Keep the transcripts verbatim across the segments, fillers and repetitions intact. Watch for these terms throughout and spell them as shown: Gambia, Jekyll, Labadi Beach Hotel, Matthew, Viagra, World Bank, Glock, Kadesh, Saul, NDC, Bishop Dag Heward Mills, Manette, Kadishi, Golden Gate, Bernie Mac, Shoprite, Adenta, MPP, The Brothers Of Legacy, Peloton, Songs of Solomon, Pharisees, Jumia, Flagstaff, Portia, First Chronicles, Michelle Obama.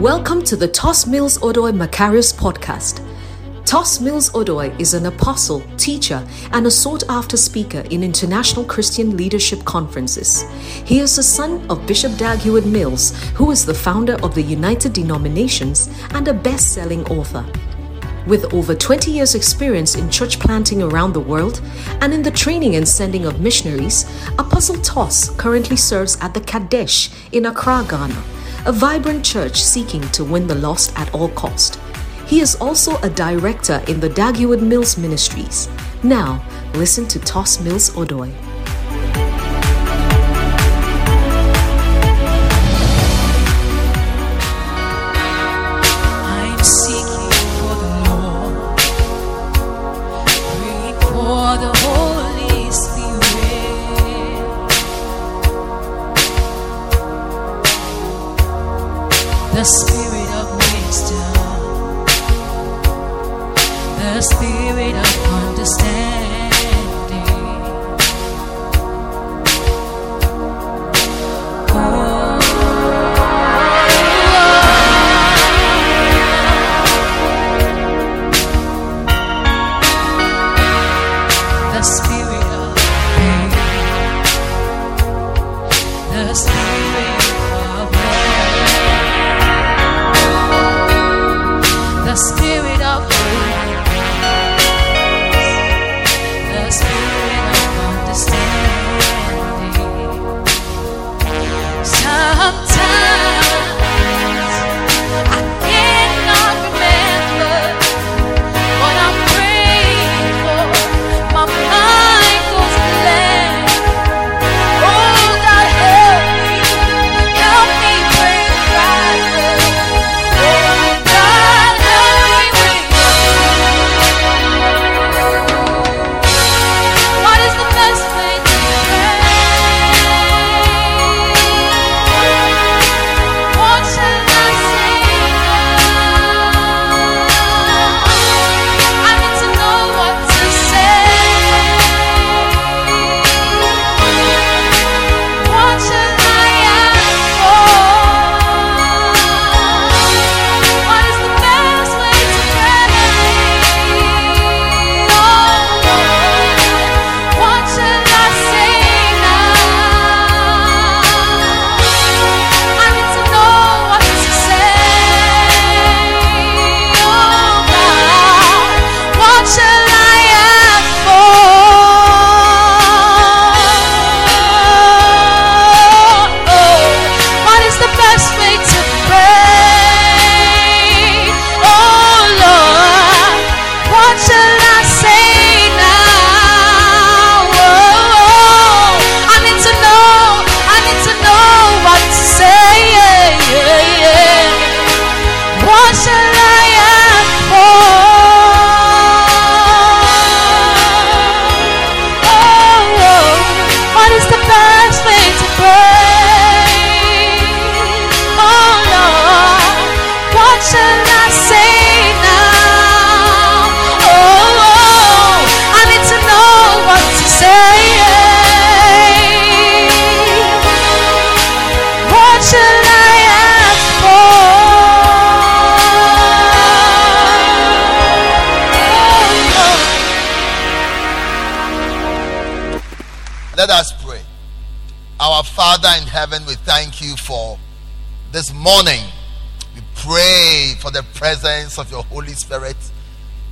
Welcome to the Tos Mills Odoi Macarius podcast. Tos Mills Odoi is an apostle, teacher, and a sought-after speaker in international Christian leadership conferences. He is the son of Bishop Dag Heward Mills, who is the founder of the United Denominations and a best-selling author. With over twenty years' experience in church planting around the world and in the training and sending of missionaries, Apostle Tos currently serves at the Kadesh in Accra, Ghana, a vibrant church seeking to win the lost at all cost. He is also a director in the Dag Heward-Mills Ministries. Now, listen to Tos Mills Odoi. The spirit of wisdom, the spirit of understanding. Oh, Lord. The spirit of faith, the spirit. The spirit of grace, the spirit of understanding. Sometimes I cannot remember what I'm praying for. My mind goes blank. Oh, God, help me, help me pray right. This morning, we pray for the presence of your Holy Spirit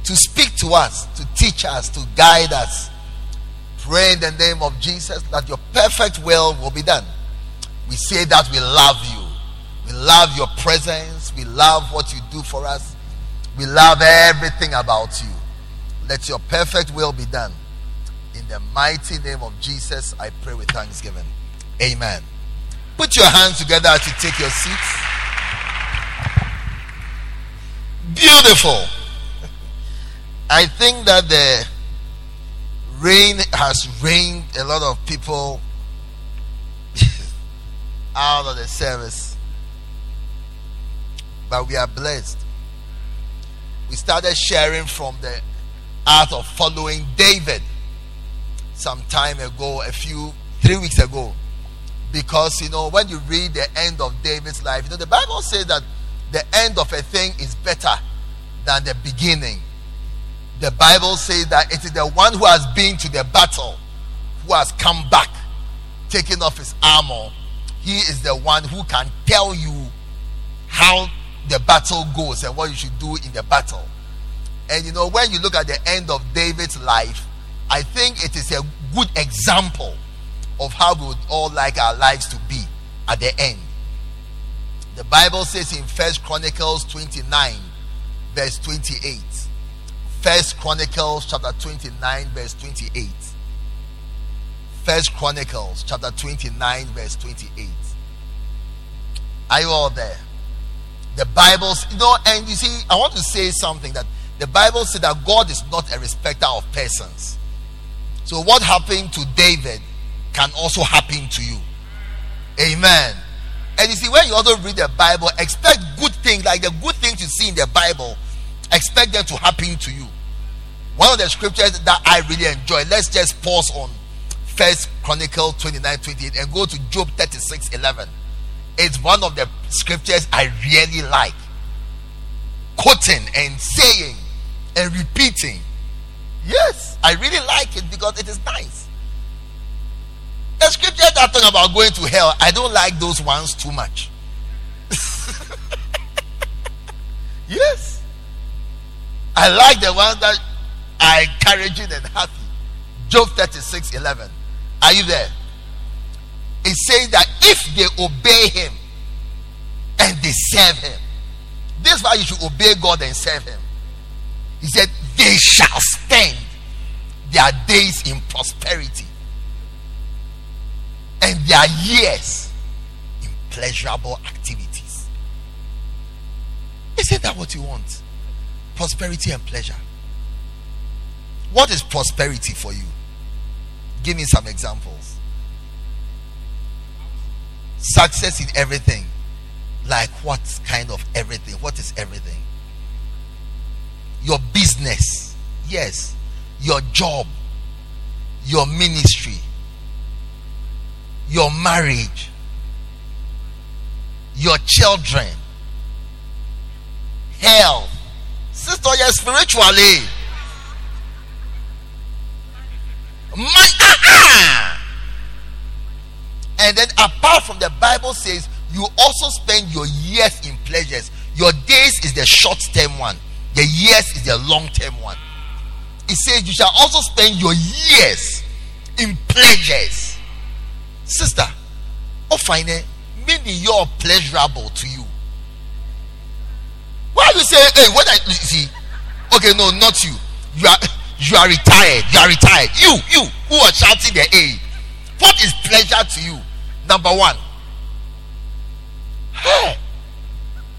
to speak to us, to teach us, to guide us. Pray in the name of Jesus that your perfect will will be done. We say that we love you. We love your presence. We love what you do for us. We love everything about you. Let your perfect will be done. In the mighty name of Jesus, I pray with thanksgiving. Amen. Put your hands together to take your seats. Beautiful. I think that the rain has rained a lot of people out of the service. But we are blessed. We started sharing from the art of following David some time ago, a few, three weeks ago. Because, you know, when you read the end of David's life, you know, the Bible says that the end of a thing is better than the beginning. The Bible says that it is the one who has been to the battle, who has come back, taking off his armor. He is the one who can tell you how the battle goes and what you should do in the battle. And you know, when you look at the end of David's life, I think it is a good example of how we would all like our lives to be at the end. The Bible says in First Chronicles twenty-nine, verse twenty-eight. First Chronicles chapter twenty-nine, verse twenty-eight. First Chronicles chapter twenty-nine, verse twenty-eight. Are you all there? The Bible, you know, and you see, I want to say something that the Bible said that God is not a respecter of persons. So what happened to David can also happen to you. Amen. And you see, when you also read the Bible, expect good things, like the good things you see in the Bible, expect them to happen to you. One of the scriptures that I really enjoy, let's just pause on First Chronicles twenty-nine twenty-eight and go to Job thirty-six eleven. It's one of the scriptures I really like, quoting and saying and repeating. Yes, I really like it because it is nice. The scriptures that talk about going to hell, I don't like those ones too much. Yes, I like the ones that are encouraging and happy. Job thirty-six eleven. Are you there? It says that if they obey him and they serve him, this is why you should obey God and serve him. He said, they shall spend their days in prosperity and their years in pleasurable activities. Isn't that what you want? Prosperity and pleasure. What is prosperity for you? Give me some examples. Success in everything. Like what kind of everything? What is everything? Your business. Yes. Your job. Your ministry. Your marriage. Your children. Health. Sister, you're spiritually. My, ah, ah. And then apart from the Bible says you also spend your years in pleasures. Your days is the short term one, the years is the long term one. It says you shall also spend your years in pleasures. Sister, oh fine, maybe you're pleasurable to you. Why you say, hey, what I see? Okay, no, not you. You are you are retired. You are retired. You, you who are shouting the A. What is pleasure to you? Number one. Hey.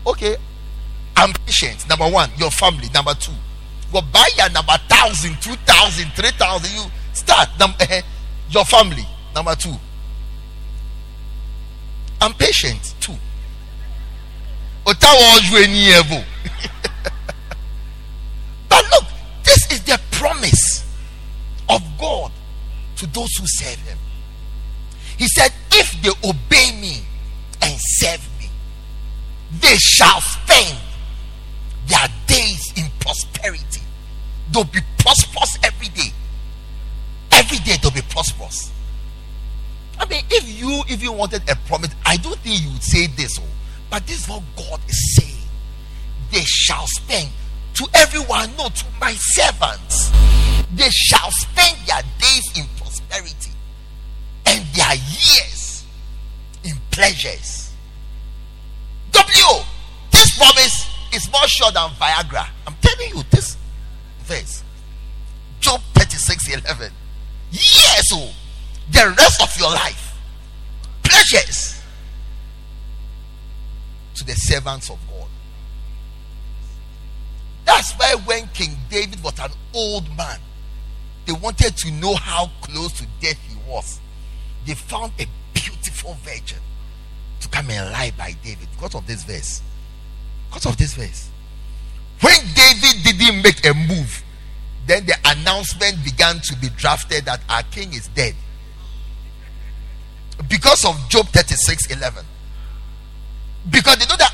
Okay. I'm patient. Number one. Your family. Number two. Go buy your number thousand, two thousand, three thousand. You start. Num- your family. Number two. I'm patient. Two. But look, this is the promise of God to those who serve him. He said, if they obey me and serve me, they shall spend their days in prosperity. They'll be prosperous every day. Every day they'll be prosperous. I mean, if you if you wanted a promise, I don't think you would say this. Oh, but this is what God is saying. They shall spend, to everyone, no, to my servants, they shall spend their days in prosperity and their years in pleasures. W, this promise is more sure than Viagra. I'm telling you this verse. Job thirty-six eleven. Years, oh, the rest of your life. Pleasures. To the servants of God. That's why when King David was an old man, they wanted to know how close to death he was. They found a beautiful virgin to come and lie by David because of this verse. Because of this verse. When David didn't make a move, then the announcement began to be drafted that our king is dead. Because of Job thirty-six eleven. Because they know that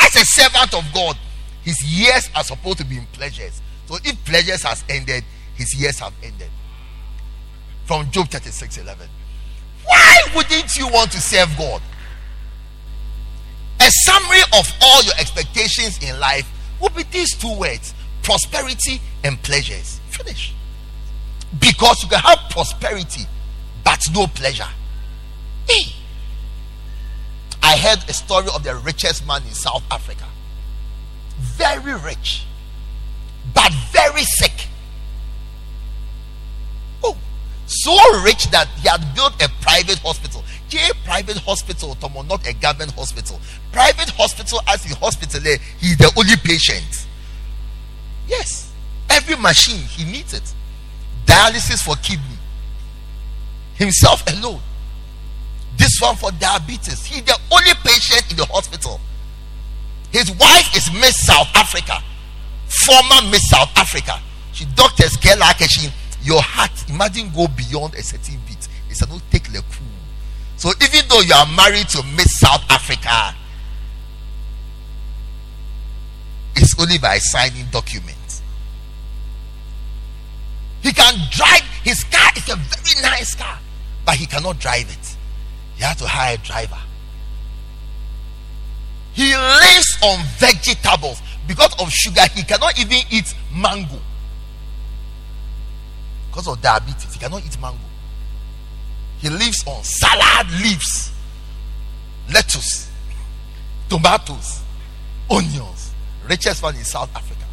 as a servant of God, his years are supposed to be in pleasures. So if pleasures has ended, his years have ended. From Job thirty-six eleven. Why wouldn't you want to serve God? A summary of all your expectations in life will be these two words: prosperity and pleasures. Finish. Because you can have prosperity but no pleasure. Hey. I heard a story of the richest man in South Africa. Very rich, but very sick. Oh, so rich that he had built a private hospital. J private hospital, Tomo, not a government hospital. Private hospital, as in hospital, he's the only patient. Yes, every machine he needs it. Dialysis for kidney, himself alone. This one for diabetes. He's the only patient in the hospital. His wife is Miss South Africa, former Miss South Africa. She doctors care like she, your heart, imagine, go beyond a certain bit. It's a no take le coup. So even though you are married to Miss South Africa, it's only by signing documents. He can drive his car. It's a very nice car, but he cannot drive it. He has to hire a driver. He lives on vegetables. Because of sugar, he cannot even eat mango. Because of diabetes, he cannot eat mango. He lives on salad leaves, lettuce, tomatoes, onions. Richest man in South Africa.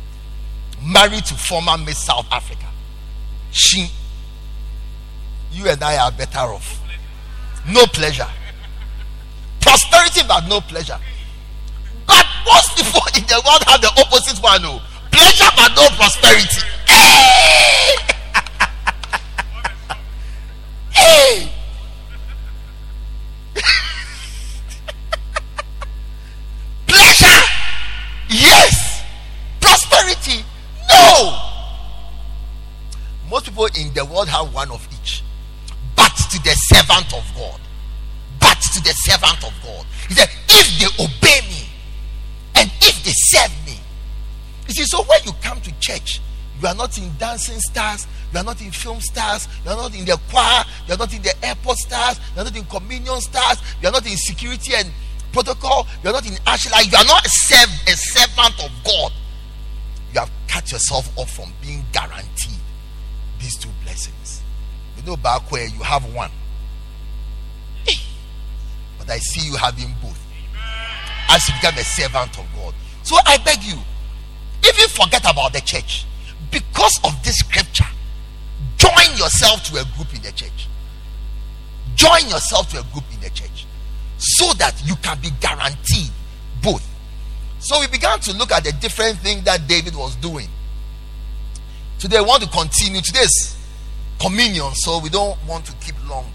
Married to former Miss South Africa. She, you and I are better off. No pleasure. Prosperity but no pleasure. But most people in the world have the opposite one. No. Pleasure but no prosperity. Hey! Hey! Pleasure! Yes! Prosperity! No! Most people in the world have one of each. But to the servant of God. But to the servant of God. He said, if they obey me, and if they serve me. You see, so when you come to church, you are not in dancing stars, you are not in film stars, you are not in the choir, you are not in the airport stars, you are not in communion stars, you are not in security and protocol, you are not in action. Like you are not a, serv- a servant of God. You have cut yourself off from being guaranteed these two blessings. You know, back where you have one, but I see you having both. As you become a servant of God. So I beg you, even forget about the church. Because of this scripture, join yourself to a group in the church. Join yourself to a group in the church so that you can be guaranteed both. So we began to look at the different things that David was doing. Today I want to continue. Today's communion, so we don't want to keep long.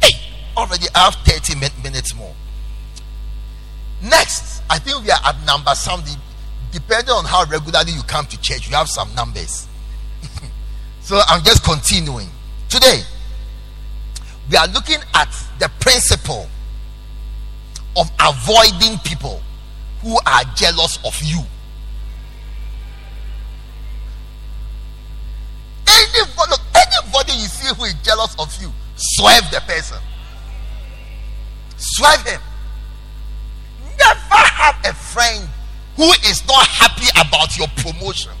Hey, already I have thirty minutes more. Next, I think we are at number something. Depending on how regularly you come to church, you have some numbers. So I'm just continuing. Today, we are looking at the principle of avoiding people who are jealous of you. Anybody, look, anybody you see who is jealous of you, swerve the person. Swerve him. Never have a friend who is not happy about your promotion.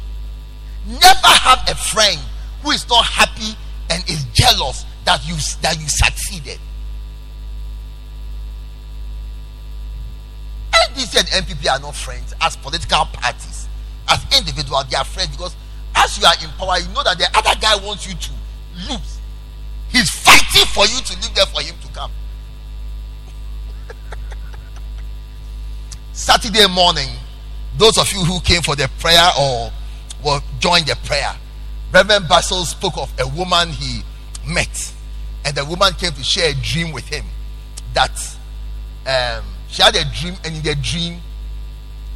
Never have a friend who is not happy and is jealous that you that you succeeded. N D C and M P P are not friends as political parties. As individuals, they are friends because as you are in power, you know that the other guy wants you to lose. He's fighting for you to leave there for him to come. Saturday morning, those of you who came for the prayer or will join the prayer, Reverend Basil spoke of a woman he met, and the woman came to share a dream with him that um, she had a dream, and in the dream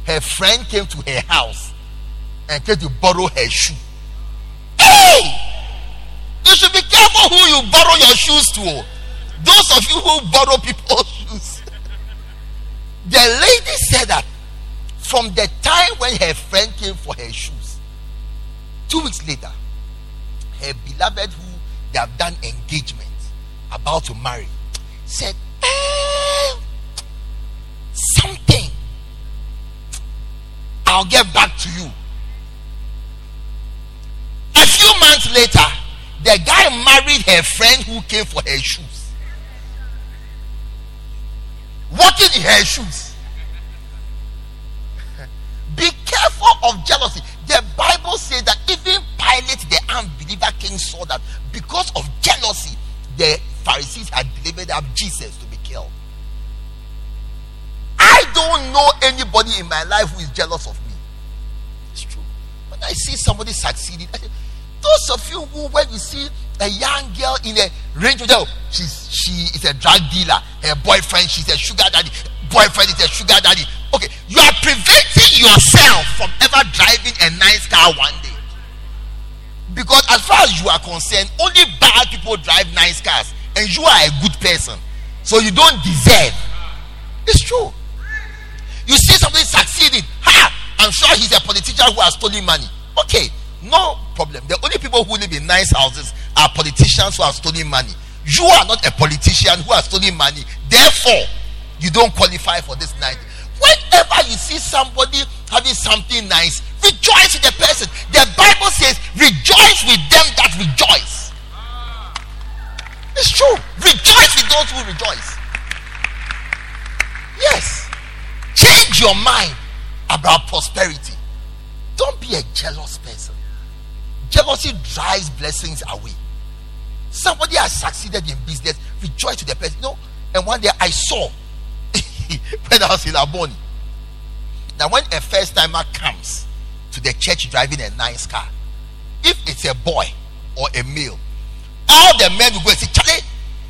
her friend came to her house and came to borrow her shoe. Hey! You should be careful who you borrow your shoes to. Those of you who borrow people's shoes. The lady said, from the time when her friend came for her shoes, two weeks later, her beloved who they have done engagement, about to marry, said, eh, something, I'll get back to you. A few months later, the guy married her friend who came for her shoes, walking in her shoes. Be careful of jealousy. The Bible says that even Pilate, the unbeliever king, saw that because of jealousy, the Pharisees had delivered up Jesus to be killed. I don't know anybody in my life who is jealous of me. It's true. When I see somebody succeeding, I say, those of you who, when you see a young girl in a Range Rover, she's she is a drug dealer, her boyfriend, she's a sugar daddy, boyfriend is a sugar daddy. Okay, you are preventing yourself from ever driving a nice car one day. Because as far as you are concerned, only bad people drive nice cars, and you are a good person, so you don't deserve. It's true. You see somebody succeeding. Ha! I'm sure he's a politician who has stolen money. Okay, no problem. The only people who live in nice houses are politicians who have stolen money. You are not a politician who has stolen money. Therefore, you don't qualify for this night. Whenever you see somebody having something nice, rejoice with the person. The Bible says, rejoice with them that rejoice. It's true. Rejoice with those who rejoice. Yes. Change your mind about prosperity. Don't be a jealous person. Jealousy drives blessings away. Somebody has succeeded in business. Rejoice with the person. You know, and one day I saw when I was in Aboni, now when a first timer comes to the church driving a nice car, if it's a boy or a male, all the men will go and say, Charlie,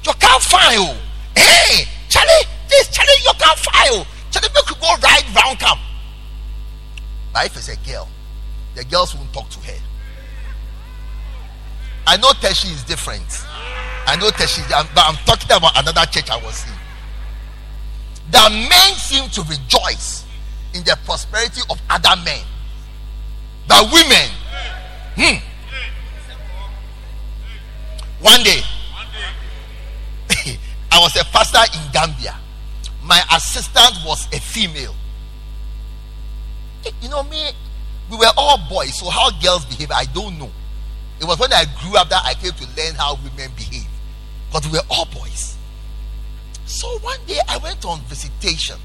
you can't file. Hey, Charlie, this, Charlie, you can't file. Charlie, you could go right round camp. But if it's a girl, the girls won't talk to her. I know Teshi is different. I know Teshi, but I'm talking about another church I was in. That men seem to rejoice in the prosperity of other men. That women, hmm, one day, I was a pastor in Gambia. My assistant was a female. You know me, we were all boys, so how girls behave, I don't know. It was when I grew up that I came to learn how women behave. But we were all boys. So one day I went on visitation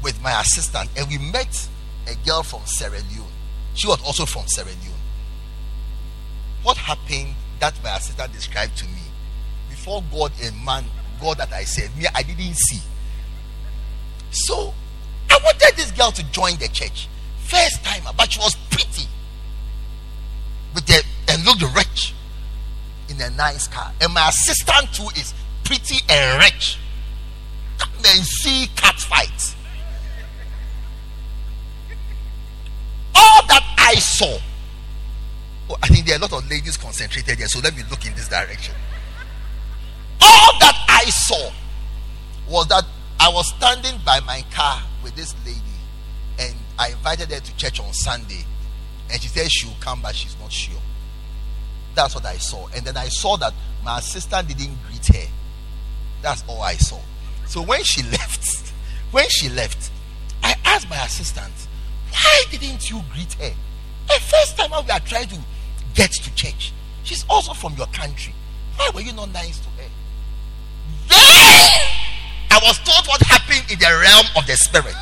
with my assistant, and we met a girl from Sierra Leone. She was also from Sierra Leone. What happened that my assistant described to me, before God and man, God that I said, me, I didn't see. So I wanted this girl to join the church. First time, but she was pretty with the, and looked rich in a nice car. And my assistant too is pretty and rich. Then see cat fight. All that I saw. Oh, I think there are a lot of ladies concentrated here, so let me look in this direction. All that I saw was that I was standing by my car with this lady, and I invited her to church on Sunday, and she said she'll come, but she's not sure. That's what I saw. And then I saw that my assistant didn't greet her. That's all I saw. So when she left, when she left, I asked my assistant, why didn't you greet her? The first time we are trying to get to church, she's also from your country. Why were you not nice to her? Then I was told what happened in the realm of the spirit.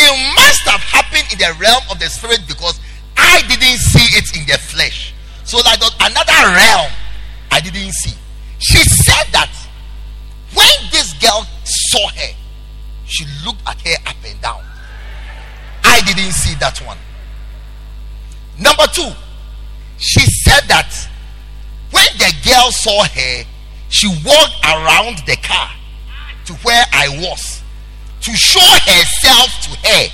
It must have happened in the realm of the spirit, because I didn't see it in the flesh. So like another realm I didn't see. She said that when this girl saw her, she looked at her up and down. I didn't see that one. Number two, she said that when the girl saw her, she walked around the car to where I was to show herself to her,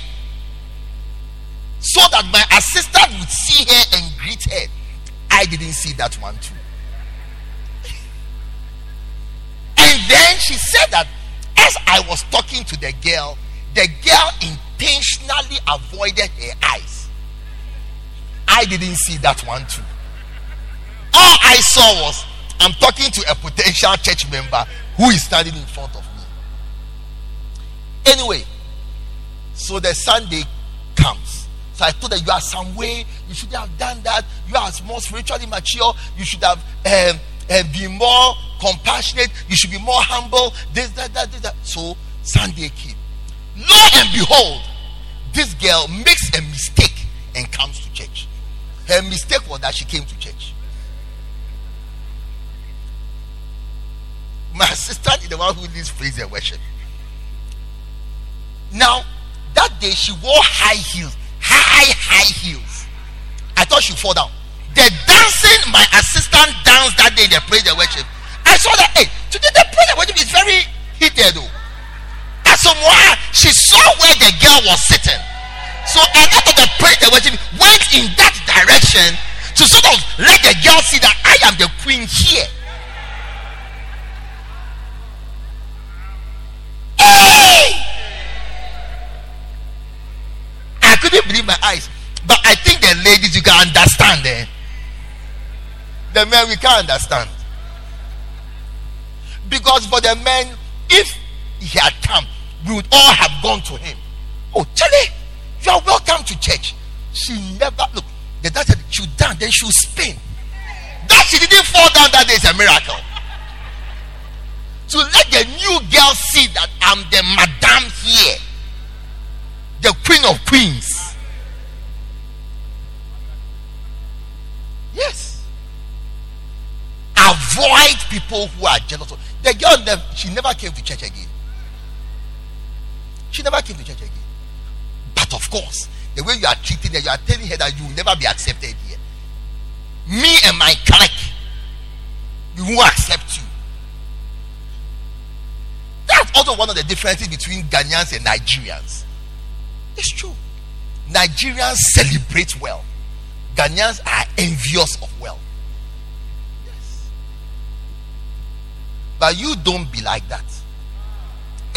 so that my assistant would see her and greet her. I didn't see that one too. And then she said that as I was talking to the girl, the girl intentionally avoided her eyes. I didn't see that one too. All I saw was, I'm talking to a potential church member who is standing in front of me. Anyway, so the Sunday comes. So I thought that you are some way, you should have done that. You are more spiritually mature. You should have um, uh, been more compassionate. You should be more humble. This, that, that, this, that. So Sunday came. Lo and behold, this girl makes a mistake and comes to church. Her mistake was that she came to church. My sister is the one who leads praise and worship. Now, that day she wore high heels. High, high heels. I thought she'd fall down. The dancing, my assistant danced that day in the praise and worship. I saw that, hey, today the praise and worship is very heated though. As a woman, she saw where the girl was sitting. So a lot of the praise and worship went in that direction to sort of let the girl see that I am the queen here. I couldn't believe my eyes, but I think the ladies, you can understand eh? The men, we can't understand, because for the men, if he had come, we would all have gone to him. Oh, Charlie, you are welcome to church. She never look. The dad said she'll dance, then she'll spin. That she didn't fall down that day is a miracle. To let the new girl see that I'm the madam here, the queen of queens. Yes. Avoid people who are jealous. The girl never, she never came to church again. She never came to church again. But of course, the way you are treating her, you are telling her that you will never be accepted here. Me and my clique, we won't accept you. That's also one of the differences between Ghanaians and Nigerians. It's true. Nigerians celebrate wealth. Ghanaians are envious of wealth. Yes. But you don't be like that.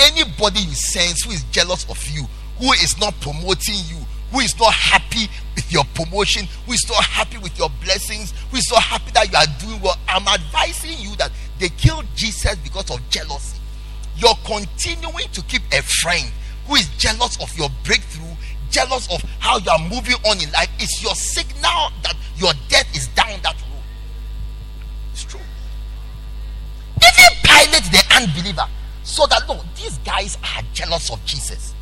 Anybody you sense who is jealous of you, who is not promoting you, who is not happy with your promotion, who is not happy with your blessings, who is not happy that you are doing well, I'm advising you that they killed Jesus because of jealousy. You're continuing to keep a friend who is jealous of your breakthrough, jealous of how you are moving on in life. It's your signal that your death is down that road. It's true. Even Pilate, the unbeliever, saw that, no, these guys are jealous of Jesus,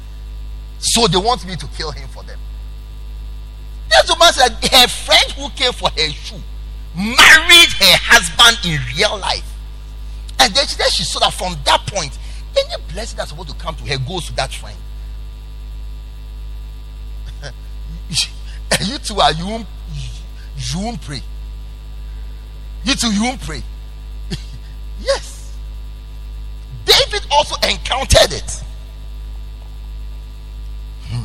so they want me to kill him for them. This woman said her friend who came for her shoe married her husband in real life. And then she, then she saw that from that point, any blessing that's supposed to come to her goes to that friend. you two are, you won't, you won't pray. You two, you won't pray. Yes. David also encountered it. Hmm.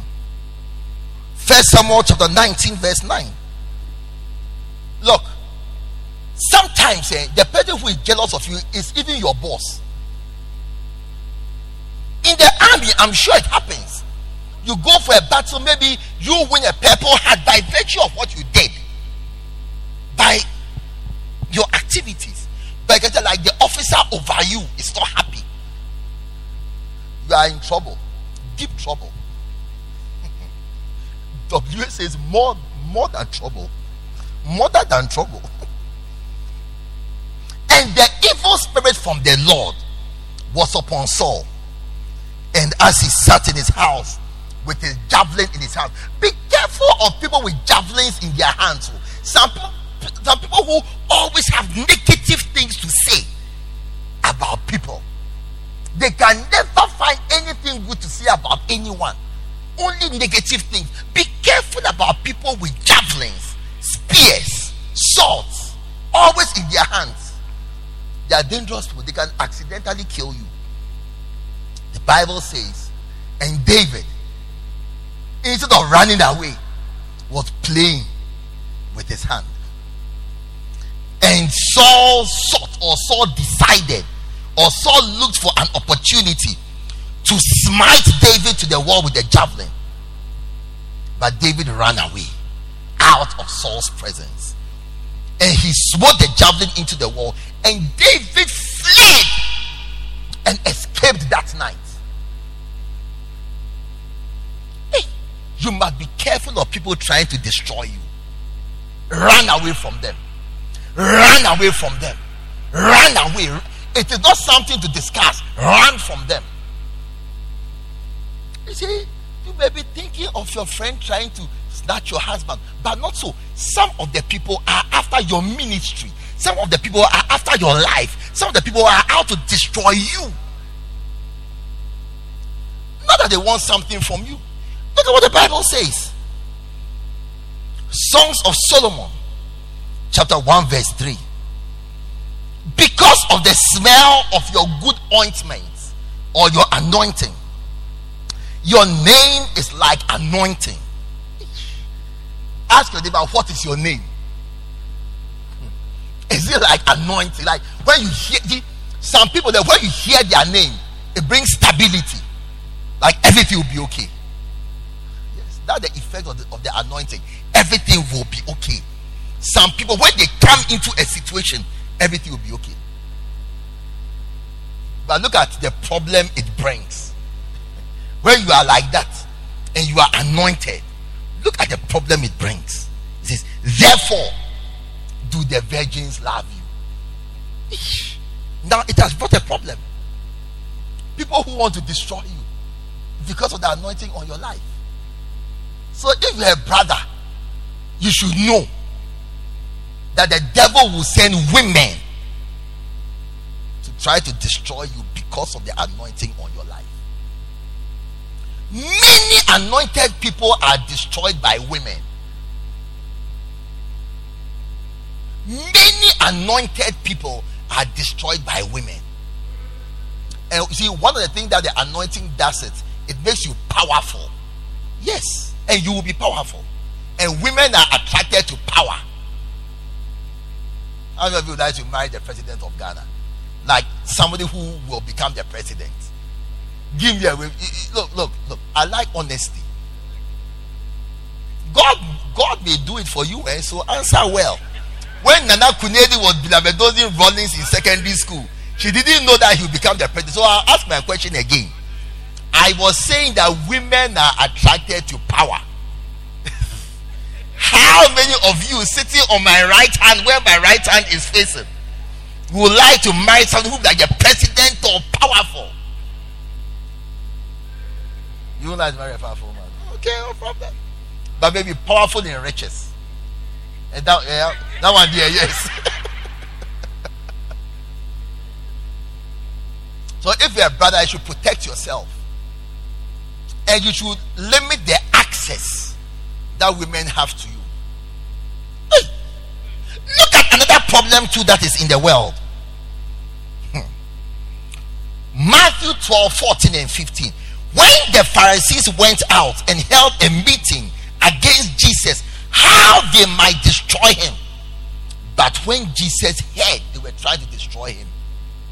First Samuel chapter nineteen, verse nine. Look. Sometimes eh, the person who is jealous of you is even your boss. In the army, I'm sure it happens. You go for a battle, maybe you win a purple hat by virtue of what you did, by your activities. But like the officer over you is not happy. You are in trouble, deep trouble. W says more, more than trouble, more than trouble. And the evil spirit from the Lord was upon Saul, and as he sat in his house with his javelin in his hand. Be careful of people with javelins in their hands. Some, some people who always have negative things to say about people. They can never find anything good to say about anyone. Only negative things. Be careful about people with javelins, spears, swords, always in their hands. They are dangerous people. They can accidentally kill you. The Bible says, and David, instead of running away, was playing with his hand. And Saul sought, or Saul decided, or Saul looked for an opportunity to smite David to the wall with the javelin. But David ran away out of Saul's presence, and he smote the javelin into the wall, and David fled and escaped that night. Hey, you must be careful of people trying to destroy you. Run away from them. Run away from them. Run away. It is not something to discuss. Run from them. You see, you may be thinking of your friend trying to snatch your husband, but not so. Some of the people are after your ministry. Some of the people are after your life. Some of the people are out to destroy you. Not that they want something from you. Look at what the Bible says. Songs of Solomon, chapter one, verse three. Because of the smell of your good ointment or your anointing, your name is like anointing. Ask your neighbor, what is your name? Is it like anointing? Like when you hear the, some people that when you hear their name, it brings stability. Like everything will be okay. Yes, that's the effect of the, of the anointing. Everything will be okay. Some people, when they come into a situation, everything will be okay. But look at the problem it brings. When you are like that and you are anointed, look at the problem it brings. It says, therefore, do the virgins love you? Now it has brought a problem. People who want to destroy you because of the anointing on your life. So if you're a brother, you should know that the devil will send women to try to destroy you because of the anointing on your life. Many anointed people are destroyed by women. Many anointed people are destroyed by women. And you see, one of the things that the anointing does, it it makes you powerful. Yes, and you will be powerful. And women are attracted to power. How many of you would like to marry the president of Ghana? Like somebody who will become the president. Give me a wave. Look, look, look. I like honesty. God, God may do it for you, and so answer well. When Nana Kunedi was Bilaverdozing Rollins in secondary school, she didn't know that he would become the president. So I'll ask my question again. I was saying that women are attracted to power. How many of you sitting on my right hand, where my right hand is facing, would like to marry someone who's like a president or powerful? You don't like to marry a powerful man. Okay, no problem. But maybe powerful in riches. And that, yeah, that one there, yes. So if you're a brother, you should protect yourself. And you should limit the access that women have to you. Hey, look at another problem too that is in the world. Hmm. Matthew twelve, fourteen and fifteen. When the Pharisees went out and held a meeting against Jesus, how they might destroy him. But when Jesus heard they were trying to destroy him,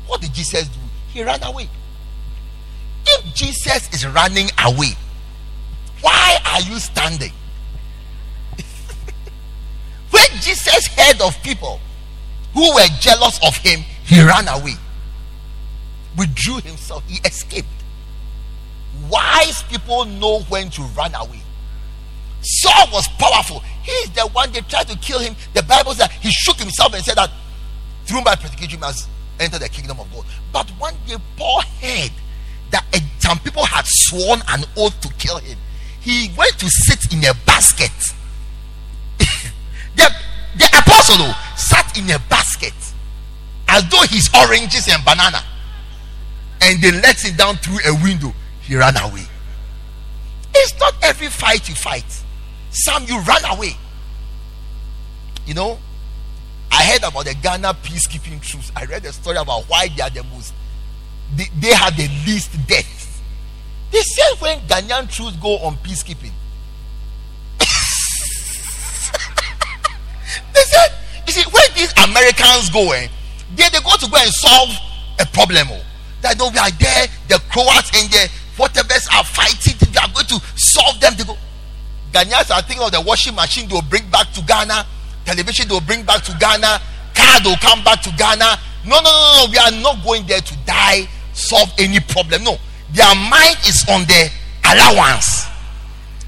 what did Jesus do? He ran away. If Jesus is running away, why are you standing? When Jesus heard of people who were jealous of him, he ran away, withdrew himself, he escaped. Wise people know when to run away. Saul was powerful. He is the one they tried to kill him. The Bible says he shook himself and said that through my persecution you must enter the kingdom of God. But one day Paul heard that some people had sworn an oath to kill him. He went to sit in a basket. the, the apostle sat in a basket as though he's oranges and banana, and they let him down through a window. He ran away. It's not every fight you fight. Some you run away. You know, I heard about the Ghana peacekeeping troops. I read a story about why they are the most, they, they have the least deaths. They say when Ghanaian troops go on peacekeeping, they said, you see, when these Americans go, eh, they, they go to go and solve a problem. That though we are there, the Croats and the whatever's are fighting, we are going to solve them. They go, Ghanaians are thinking of the washing machine they'll bring back to Ghana, television they'll bring back to Ghana, car they'll come back to Ghana. No, no, no, no, we are not going there to die, solve any problem. No, their mind is on the allowance.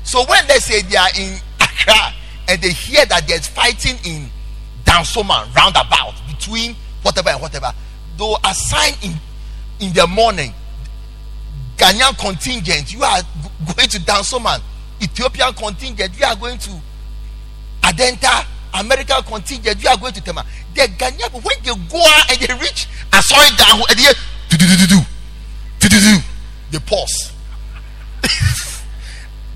So when they say they are in Accra and they hear that there's fighting in Dansoman roundabout between whatever and whatever, they'll assign in in the morning Ghanaian contingent, you are going to Dansoman. Ethiopian contingent, you are going to Adenta. American contingent, you are going to Tema. The Ghanaian, when they go out and they reach Asori down and they do do do do do do, they pause.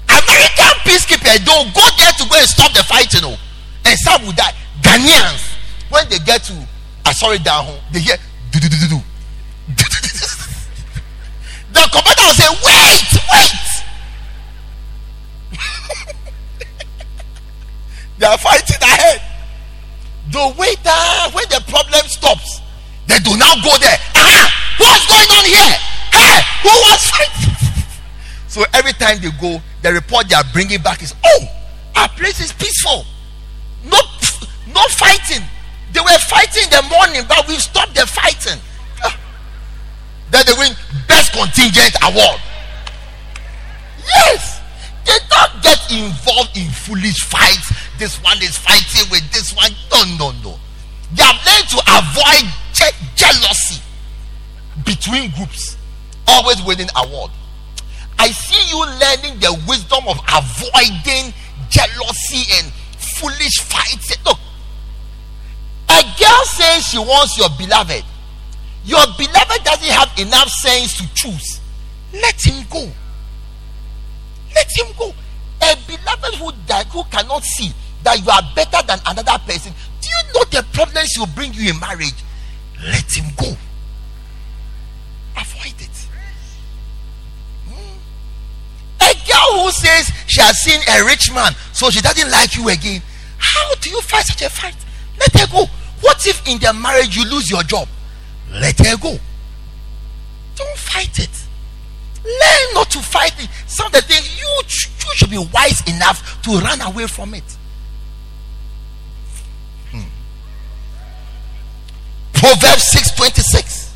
American peacekeepers don't go there to go and stop the fighting, you know, and some will die. Ghanaians, when they get to Asori down, they hear do do do do do. The commander will say, wait, wait. They are fighting ahead. The waiter, when the problem stops, they do not go there. Ah, what's going on here? Hey, who was fighting? So every time they go, the report they are bringing back is, oh, our place is peaceful. No, no fighting. They were fighting in the morning, but we've stopped the fighting. That they win best contingent award. Yes, they don't get involved in foolish fights. This one is fighting with this one. No, no, no. They are meant to avoid je- jealousy between groups. Always winning award. I see you learning the wisdom of avoiding jealousy and foolish fights. Look, a girl says she wants your beloved. Your beloved doesn't have enough sense to choose. Let him go. Let him go. A beloved who that, who cannot see that you are better than another person. Do you know the problems will bring you in marriage? Let him go. Avoid it. Hmm. A girl who says she has seen a rich man, so she doesn't like you again. How do you fight such a fight? Let her go. What if in the marriage you lose your job? Let her go. Don't fight it. Learn not to fight it. Some of the things you, you should be wise enough to run away from it. Hmm. Proverbs six twenty-six.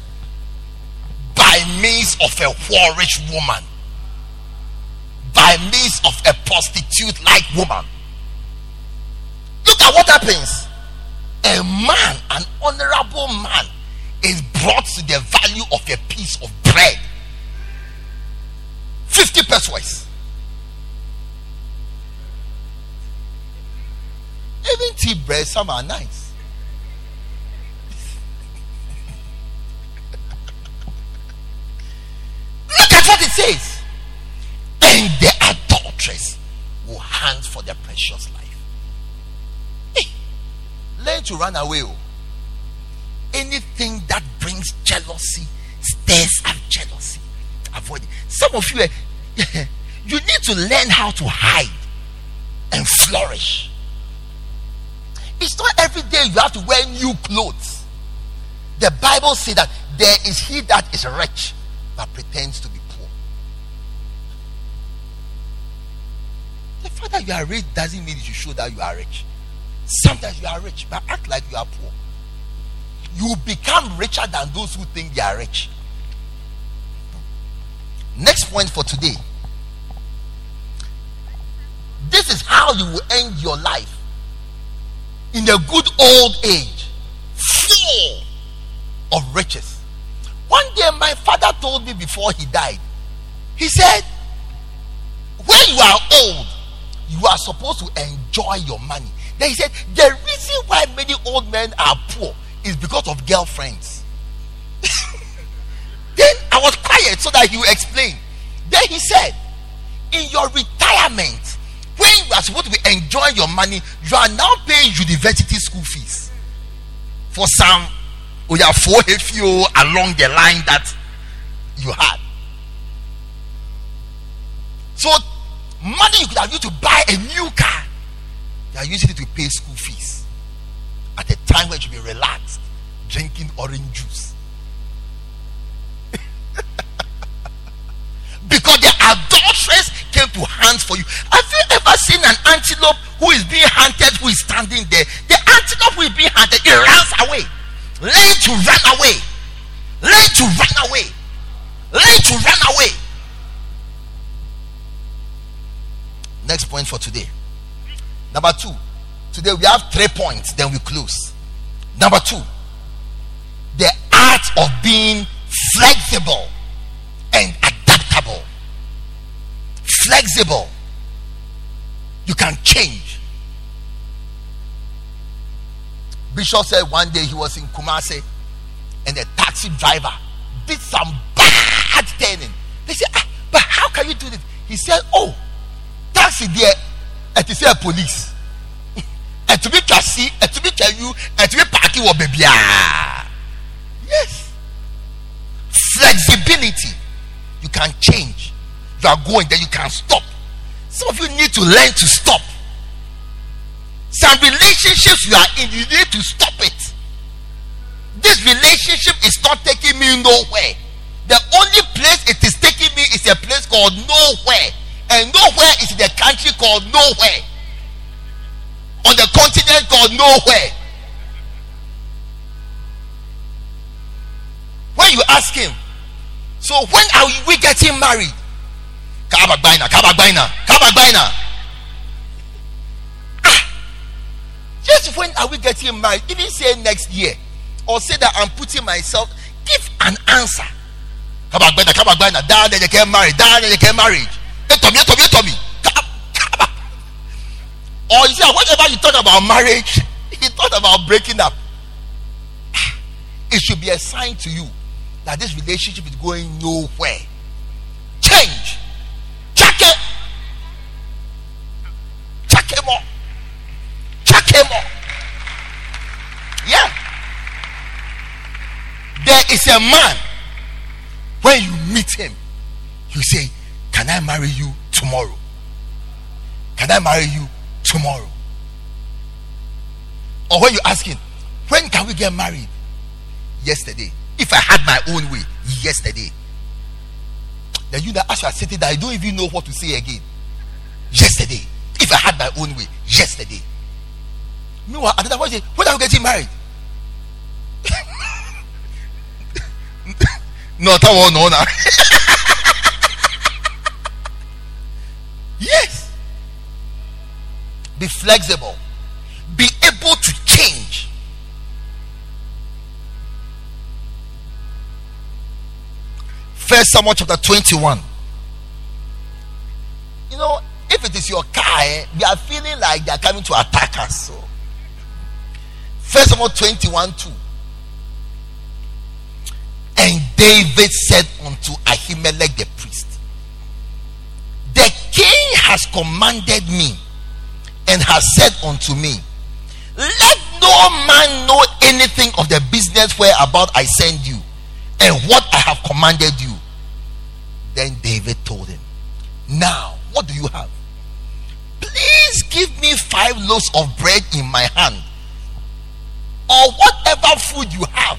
By means of a whorish woman, by means of a prostitute-like woman. Look at what happens. A man, an honorable man, is brought to the value of a piece of bread, fifty pesos. Even tea bread, some are nice. Look at what it says. And the adulteress will hunt for their precious life. Hey, learn to run away. Anything that brings jealousy, stirs up jealousy, avoid it. Some of you, you need to learn how to hide and flourish. It's not every day you have to wear new clothes. The Bible says that there is he that is rich but pretends to be poor. The fact that you are rich doesn't mean you should show that you are rich. Sometimes you are rich but act like you are poor. You become richer than those who think they are rich. Next point for today. This is how you will end your life in a good old age, full of riches. One day my father told me before he died, he said, when you are old, you are supposed to enjoy your money. Then he said, the reason why many old men are poor is because of girlfriends. Then I was quiet so that he would explain. Then he said, in your retirement, when you are supposed to be enjoying your money, you are now paying university school fees for some we are four if you along the line that you had. So money you could have used to buy a new car, you are using it to pay school fees at a time when you should be relaxed, drinking orange juice. adulteress came to hunt for you. Have you ever seen an antelope who is being hunted, who is standing there? The antelope who is being hunted, it runs away. Learn to run away. Learn to run away. Learn to run away. Next point for today. Number two. Today we have three points, then we close. Number two. The art of being flexible and adaptable. Flexible. You can change. Bishop said one day he was in Kumasi and a taxi driver did some bad turning. They said, ah, but how can you do this? He said, oh, taxi there, and he said police. And to be taxi, and to be tell you, and to be party or baby. Yes. Flexibility. You can change. You are going, then you can stop. Some of you need to learn to stop. Some relationships you are in, you need to stop it. This relationship is not taking me nowhere. The only place it is taking me is a place called nowhere. And nowhere is in a country called nowhere. On the continent called nowhere. When you ask him, so when are we getting married? Kabagbaina, Kabagbaina, Kabagbaina. Ah, just when are we getting married? Even say next year, or say that I'm putting myself. Give an answer. Kabagbaina, Kabagbaina. Da then you can marry. Da then you can marry. Etomi, etomi, etomi. Or you say whatever you thought about marriage, you thought about breaking up. It should be a sign to you that this relationship is going nowhere. Change. Check it. Check it more. Check it more. Yeah. There is a man. When you meet him, you say, can I marry you tomorrow? Can I marry you tomorrow? Or when you ask him, when can we get married? Yesterday. If I had my own way, yesterday. Then you know, as you are sitting there, I don't even know what to say again. Yesterday. If I had my own way, yesterday. Meanwhile, I don't know, when are we getting married? No, that one, no, no. Yes. Be flexible. Be able to change. First Samuel chapter twenty-one. You know, if it is your car, eh, we are feeling like they are coming to attack us. So, First Samuel twenty-one two. And David said unto Ahimelech the priest, the king has commanded me and has said unto me, let no man know anything of the business whereabout I send you, and what I have commanded you. Then David told him, now, what do you have? Please give me five loaves of bread in my hand, or whatever food you have.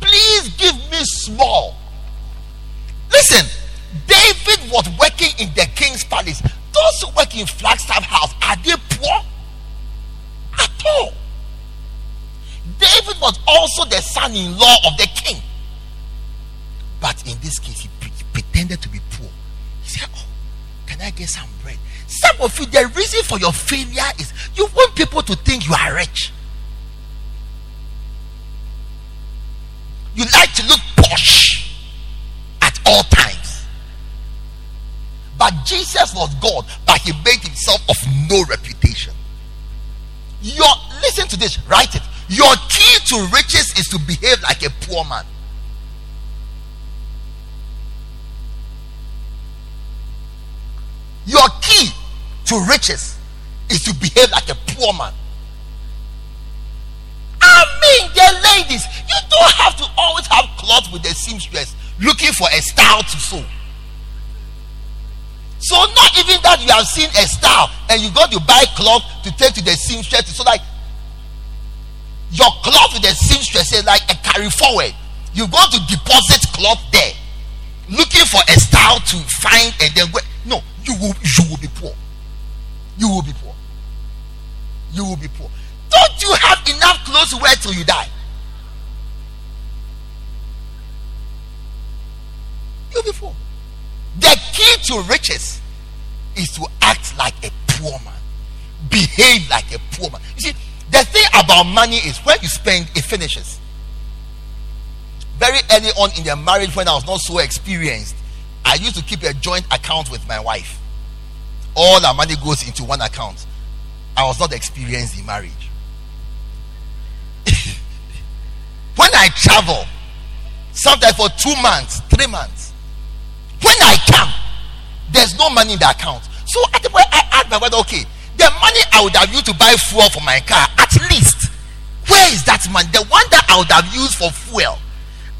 Please give me small. Listen, David was working in the king's palace. Those who work in Flagstaff house, are they poor? At all. David was also the son-in-law of the king. But in this case, he, pre- he pretended to be poor. He said, oh, can I get some bread? Some of you, the reason for your failure is you want people to think you are rich. You like to look posh at all times. But Jesus was God, but he made himself of no reputation. Your, listen to this, write it. Your key to riches is to behave like a poor man. Your key to riches is to behave like a poor man. I mean, dear ladies, you don't have to always have cloth with a seamstress looking for a style to sew. So not even that you have seen a style and you got to buy cloth to take to the seamstress. So like your cloth with the seamstress is like a carry forward. You got to deposit cloth there. looking for a style to find and then go. No, you will you will be poor. You will be poor. You will be poor. Don't you have enough clothes to wear till you die? You'll be poor. The key to riches is to act like a poor man. Behave like a poor man. You see, the thing about money is when you spend, it finishes. Very early on in their marriage, when I was not so experienced, I used to keep a joint account with my wife. All our money goes into one account. I was not experienced in marriage. When I travel, sometimes for two months, three months, when I come, there's no money in the account. So at the point I asked my wife, okay, the money I would have used to buy fuel for my car, at least, where is that money? The one that I would have used for fuel,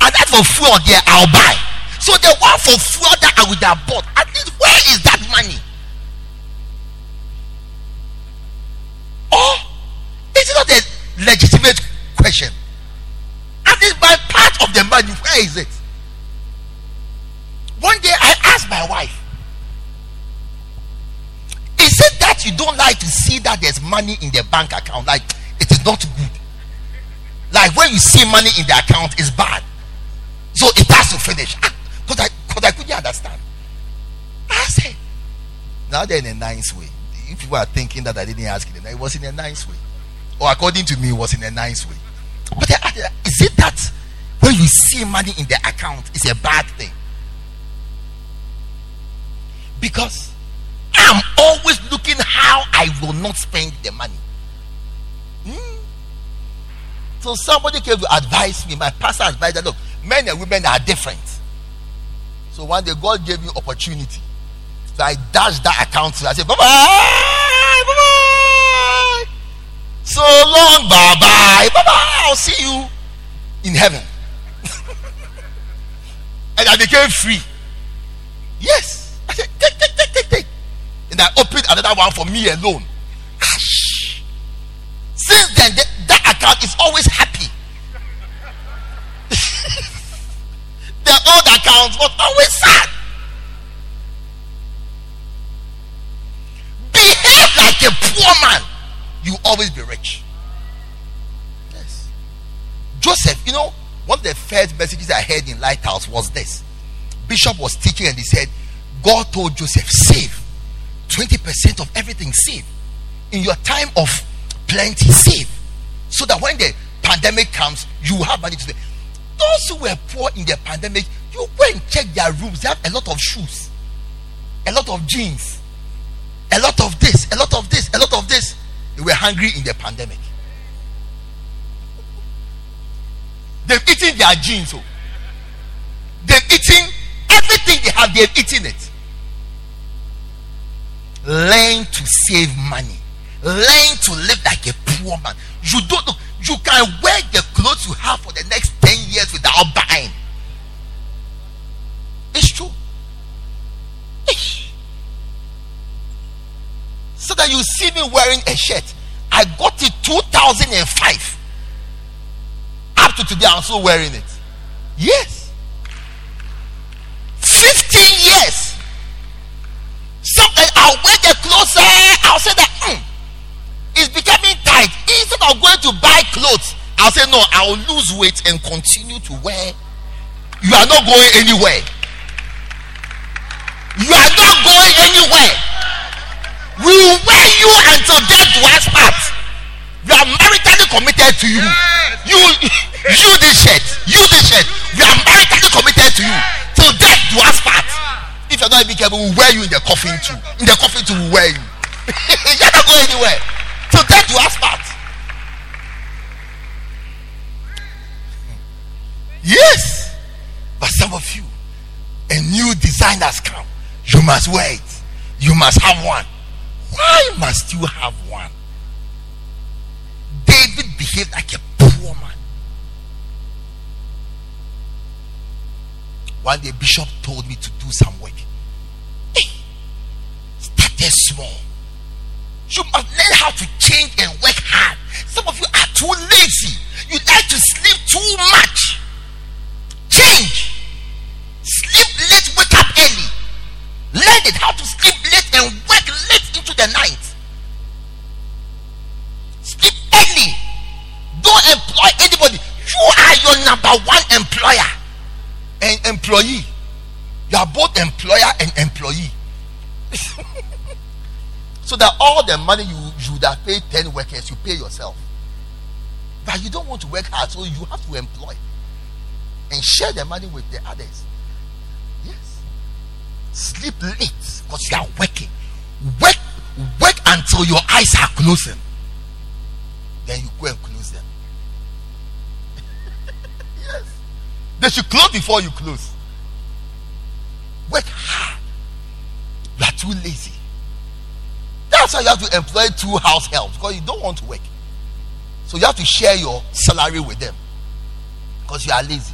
and that for fuel there, yeah, I'll buy. So the one for fuel that I would have bought, at least, where is that money? Oh, this is not a legitimate question. At least by part of the money, where is it? One day I asked my wife, is it that you don't like to see that there's money in the bank account? Like, it is not good. Like, when you see money in the account, it's bad. So it has to finish. Because ah, I, I couldn't understand. I said, now they're in a nice way. If people are thinking that I didn't ask them, it was in a nice way. Or according to me, it was in a nice way. But I, is it that when you see money in the account, it's a bad thing? Because I'm always looking how I will not spend the money. Hmm? So somebody came to advise me. My pastor advised that, look, men and women are different. So one day God gave me opportunity. So I dashed that account. I said, bye bye, bye bye. So long, bye bye, bye bye. I'll see you in heaven. And I became free. Yes. I said, take, take, take, take, take. And I opened another one for me alone. Gosh. Since then, that, that account is always happy. The old account was always sad. Behave like a poor man, you always be rich. Yes. Joseph, you know, one of the first messages I heard in Lighthouse was this. Bishop was teaching and he said, God told Joseph, save twenty percent of everything, save. In your time of plenty, save. So that when the pandemic comes, you have money to save. Those who were poor in the pandemic, you go and check their rooms. They have a lot of shoes, a lot of jeans, a lot of this, a lot of this, a lot of this. They were hungry in the pandemic. They've eaten their jeans. Oh. They've eaten everything they have. They've eaten it. Learn to save money. Learn to live like a poor man. You don't know. You can wear the clothes you have for the next ten years without buying. It's true. Ish. So that you see me wearing a shirt. I got it two thousand five. Up to today, I'm still wearing it. Yes. fifteen years. Sometimes I'll wear the clothes, I'll say that, mm, it's becoming tight. Instead of going to buy clothes, I'll say, no, I'll lose weight and continue to wear. You are not going anywhere. You are not going anywhere. We will wear you until death do us part. We are maritally committed to you. You, you this shirt. You this shirt. We are maritally committed to you. Till death do us part. If you are not even careful, we will wear you in the coffin too. In the coffin too, we will wear you. You are not going anywhere. So that you ask part. Yes. But some of you, a new design has come. You must wear it. You must have one. Why must you have one? David behaved like a poor man. One day, Bishop told me to do some work. Hey, started small. You must learn how to change and work hard. Some of you are too lazy. You like to sleep too much. Change. Sleep late your number one employer and employee. You are both employer and employee. So that all the money you, you would have paid ten workers, you pay yourself. But you don't want to work hard, so you have to employ and share the money with the others. Yes. Sleep late because you are working. Work, work until your eyes are closing. Then you go and close them. Yes. They should close before you close. Work hard. You are too lazy. That's why you have to employ two house helps, because you don't want to work. So you have to share your salary with them because you are lazy.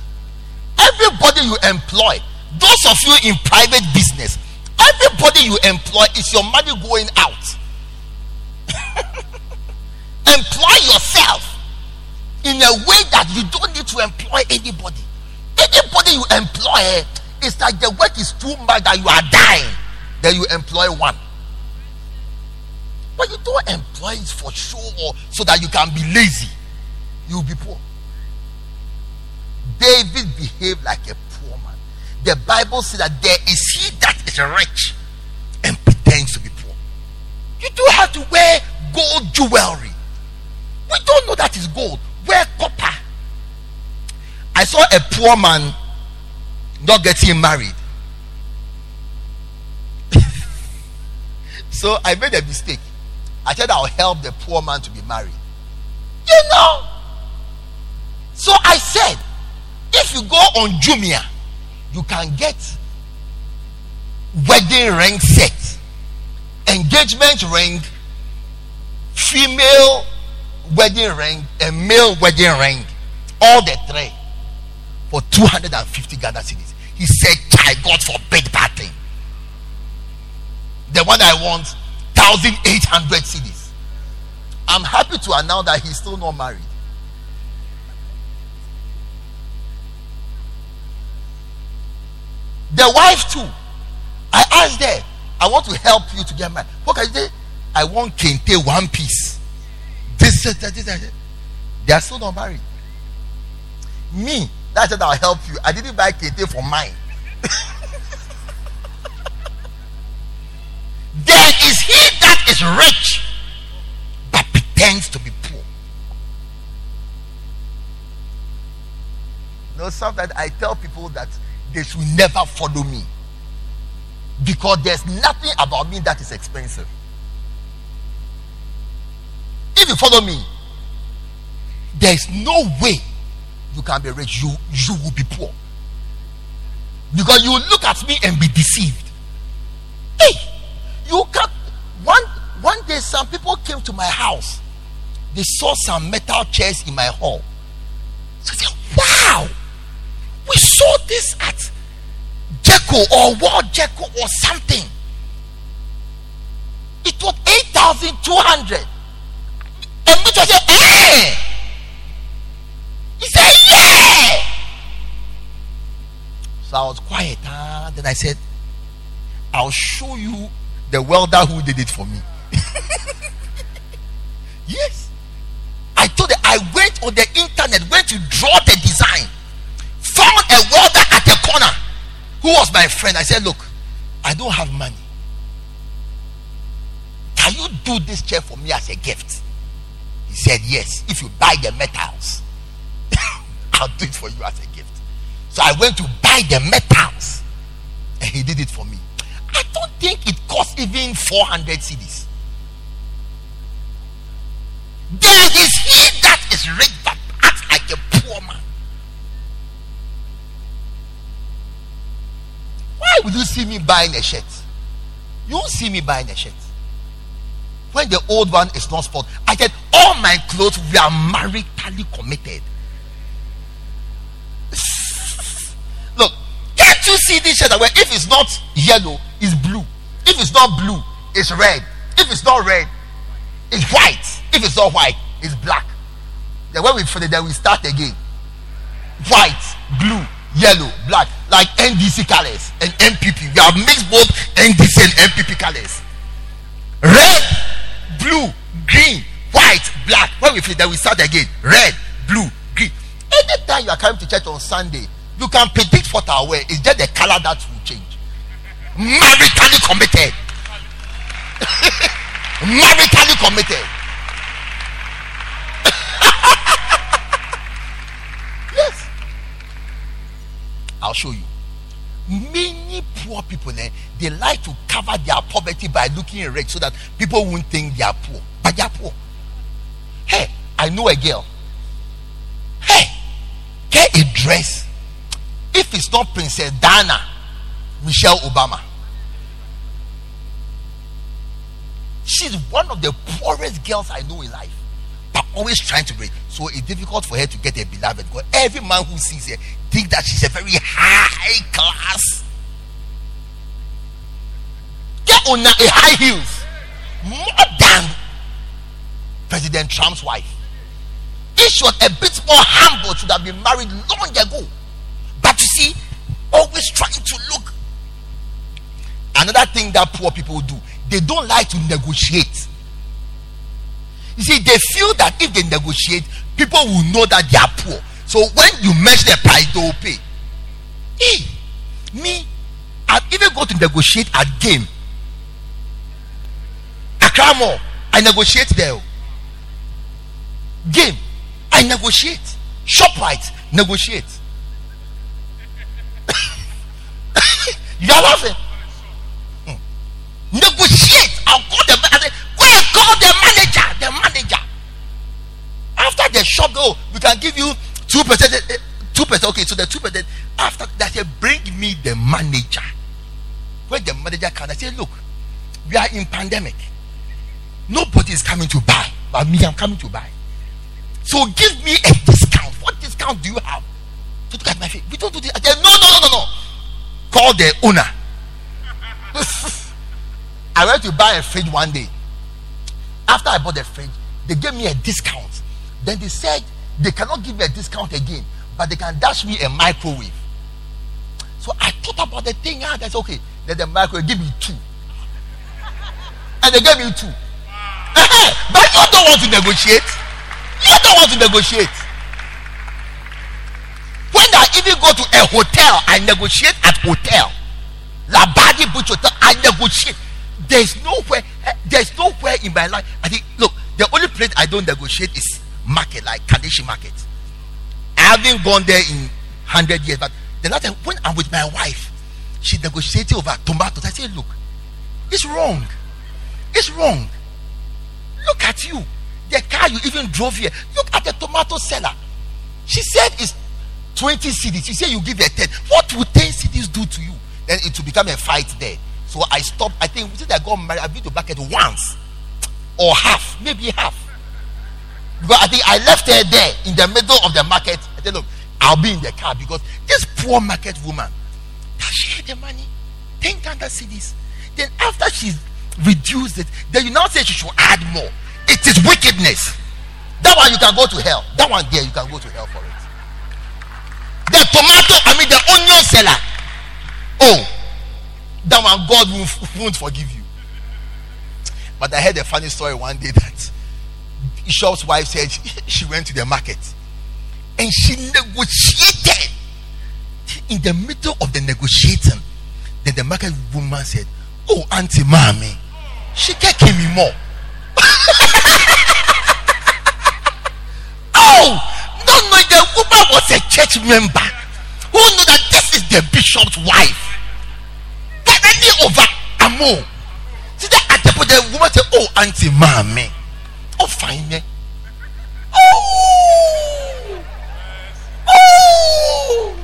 Everybody you employ, those of you in private business, everybody you employ is your money going out. Employ yourself in a way that you don't need to employ anybody. Anybody you employ, it's like the work is too much that you are dying. Then you employ one. But you don't employ it for show or so that you can be lazy. You'll be poor. David behaved like a poor man. The Bible says that there is he that is rich and pretends to be poor. You do have to wear gold jewelry. We don't know that is gold. Wear copper. I saw a poor man not getting married. So I made a mistake. I said I'll help the poor man to be married. You know. So I said, if you go on Jumia, you can get wedding ring set, engagement ring, female wedding ring, and male wedding ring, all the three for two hundred fifty Ghana cedis. He said, I got for big party. The one I want, one thousand eight hundred cedis. I'm happy to announce that he's still not married. The wife too. I asked her, I want to help you to get married. What can you say? I want kente one piece. This, this, this, this. They are still not married. Me, that's that I'll help you. I didn't buy kente for mine. There is he that is rich but pretends to be poor. You know, sometimes I tell people that they should never follow me because there's nothing about me that is expensive. If you follow me, there is no way you can be rich. You, you will be poor because you will look at me and be deceived. Hey, you can't. One one day, some people came to my house. They saw some metal chairs in my hall. So I said, "Wow, we saw this at Jekyll or World Jekyll or something. It was eight thousand two hundred." And which I said, "Hey," he said, "Yeah." So I was quiet. Huh? Then I said, "I'll show you the welder who did it for me." Yes, I told her. I went on the internet, went to draw the design, found a welder at the corner who was my friend. I said, "Look, I don't have money. Can you do this chair for me as a gift?" He said, "Yes, if you buy the metals, I'll do it for you as a gift." So I went to buy the metals and he did it for me. I don't think it cost even four hundred cedis. There is he that is rich but acts like a poor man. Why would you see me buying a shirt? You won't see me buying a shirt. When the old one is not spot, I said, all my clothes were maritally committed. Look, can't you see this shirt I wear? If it's not yellow, it's blue. If it's not blue, it's red. If it's not red, it's white. If it's not white, it's black. Then when we finish, then we start again. White, blue, yellow, black, like N D C colors and M P P. We have mixed both N D C and M P P colors. Red, blue, green, white, black. When we flip, then we start again. Red, blue, green. Anytime time you are coming to church on Sunday, you can predict what I wear. It's just the color that will change. Maritally committed. Maritally committed. Yes. I'll show you. Many poor people, eh, they like to cover their poverty by looking rich so that people won't think they are poor. But they are poor. Hey, I know a girl. Hey, get a dress. If it's not Princess Diana, Michelle Obama. She's one of the poorest girls I know in life, but always trying to break. So it's difficult for her to get a beloved. Because every man who sees her thinks that she's a very high class. Get on a high heels. More than President Trump's wife. If she was a bit more humble, should have been married long ago. But you see, always trying to look. Another thing that poor people do, they don't like to negotiate. You see, they feel that if they negotiate, people will know that they are poor. So when you match their price, they will pay. Hey, me, I even go to negotiate at game. Accra Mall, I negotiate there. Game, I negotiate. Shoprite, negotiate. You are laughing. Mm. Negotiate. I'll call the I say, where call the manager? The manager. After the shop, go, we can give you two percent. Two percent. Okay, so the two percent. After that, say, bring me the manager. Where the manager can I say, look, we are in pandemic. Nobody is coming to buy, but me, I'm coming to buy. So give me a discount. What discount do you have? So look at my face. We don't do this. I say, no, no, no, no, no. Call the owner. I went to buy a fridge one day. After I bought the fridge, they gave me a discount. Then they said they cannot give me a discount again, but they can dash me a microwave. So I thought about the thing. Ah, that's okay. Then the microwave gave me two, and they gave me two. Wow. But you don't want to negotiate. You don't want to negotiate. When I even go to a hotel, I negotiate at hotel. Labadi Beach Hotel, I negotiate. There's nowhere, there's nowhere in my life. I think, look, the only place I don't negotiate is market, like Kadishi market. I haven't gone there in hundred years, but the last time when I'm with my wife, she negotiated over tomatoes. I said, look, it's wrong. It's wrong. Look at you. The car you even drove here. Look at the tomato seller. She said it's twenty cedis. You say you give her ten. What would ten cedis do to you? Then it will become a fight there. So I stopped. I think since I got married, I've been to Bucket once or half, maybe half. Because I think I left her there in the middle of the market. I said, look, I'll be in the car because this poor market woman, she had the money, ten hundred cedis. Then after she's reduced it, then you now say she should add more. It is wickedness. That one you can go to hell. That one there you can go to hell for it. The tomato, I mean the onion seller. Oh, that one God won't forgive you. But I heard a funny story one day that Bishop's wife said she went to the market and she negotiated. In the middle of the negotiating, then the market woman said, "Oh, Auntie Mommy, she can't give me more." Oh, not knowing the woman was a church member who knew that this is the bishop's wife. But any over Amo. See that at the point the woman said, "Oh, Auntie Mommy, oh fine me. Oh, oh."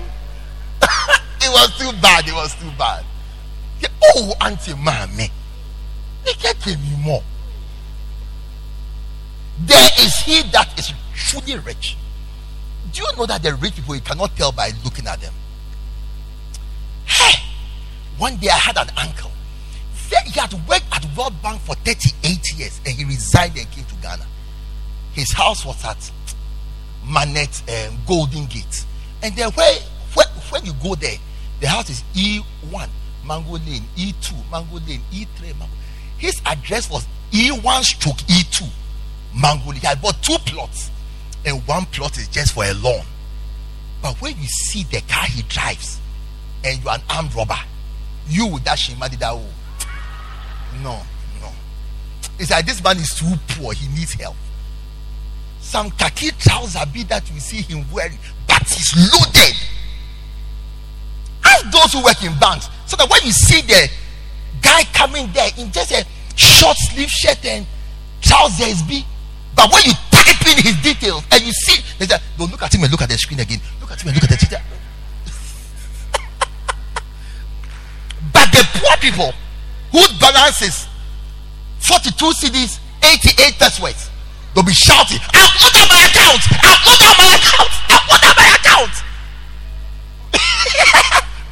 It was too bad. It was too bad. Said, "Oh, Auntie Mommy, they can't give me more." There is he that is truly rich. Do you know that the rich people, you cannot tell by looking at them? Hey, one day I had an uncle. He had worked at World Bank for thirty-eight years and he resigned and came to Ghana. His house was at Manette, um, Golden Gate. And then where, where, when you go there, the house is E one, Mango Lane, E two, Mango Lane, E three. Mango. His address was E one stroke E two. Mango. I bought two plots, and one plot is just for a lawn. But when you see the car he drives and you're an armed robber, you would dash him. No, no. It's like this man is too poor. He needs help. Some khaki trousers be that you see him wearing, but he's loaded. Ask those who work in banks, so that when you see the guy coming there in just a short sleeve shirt and trousers be, but when you type in his details and you see, they say, don't look at him and look at the screen again. Look at him and look at the screen. But the poor people whose balances forty-two cedis, eighty-eight pesos, they'll be shouting, I've ordered my account! I've ordered my account! I've ordered my account!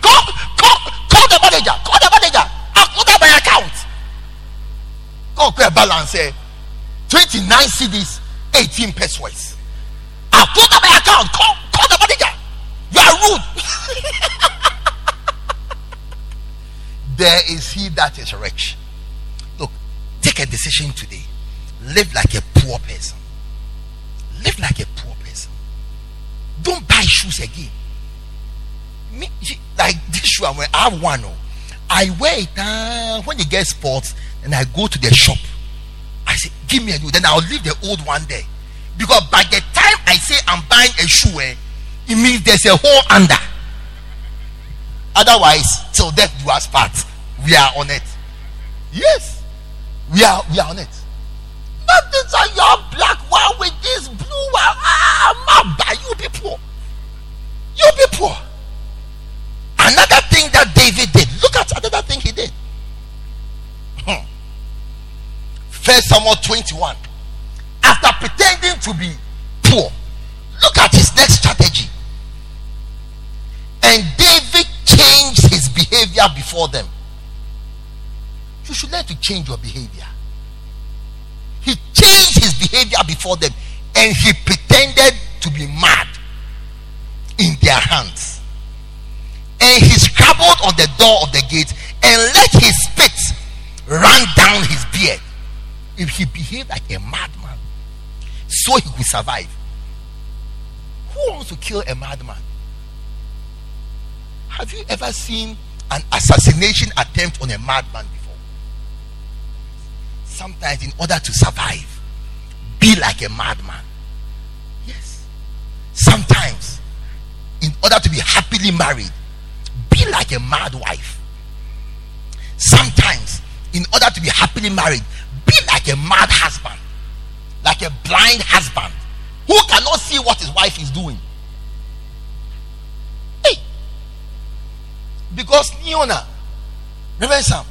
call, call, call the manager! Call the manager! I've ordered my account! Go to a balance, eh? twenty-nine cedis, eighteen pesos. I've ordered my account! Call, call the manager! You are rude! There is he that is rich. Look, take a decision today. Live like a poor person. Live like a poor person. Don't buy shoes again. Me, like this shoe, I have one. I wear it uh, when it gets spots, and I go to the shop. I say, give me a new. Then I'll leave the old one there. Because by the time I say I'm buying a shoe, eh, it means there's a hole under. Otherwise, till death do us part. We are on it. Yes, we are. We are on it. But these are your black one with this blue one. Ah, Mabba, you'll be poor. You'll be poor. Another thing that David did. Look at another thing he did. Hmm. First Samuel twenty-one. After pretending to be poor, look at his next strategy. And David changed his behavior before them. You should learn to change your behavior. He changed his behavior before them, and he pretended to be mad in their hands. And he scrabbled on the door of the gate and let his spit run down his beard. If he behaved like a madman, so he could survive. Who wants to kill a madman? Have you ever seen an assassination attempt on a madman before? Sometimes, in order to survive, be like a madman. Yes. Sometimes, in order to be happily married, be like a mad wife. Sometimes, in order to be happily married, be like a mad husband, like a blind husband who cannot see what his wife is doing. Hey, because Niona, Reverend Sam,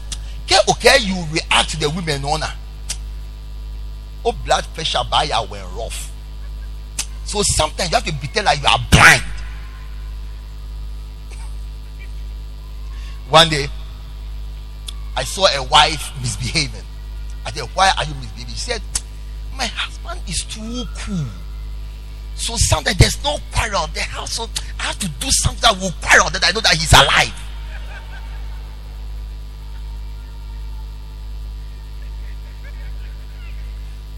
okay, okay, you react to the women honor. Oh, blood pressure by you were rough. So sometimes you have to pretend like you are blind. One day, I saw a wife misbehaving. I said, why are you misbehaving? She said, my husband is too cool. So sometimes there's no quarrel in the house. So I have to do something that will quarrel, that I know that he's alive.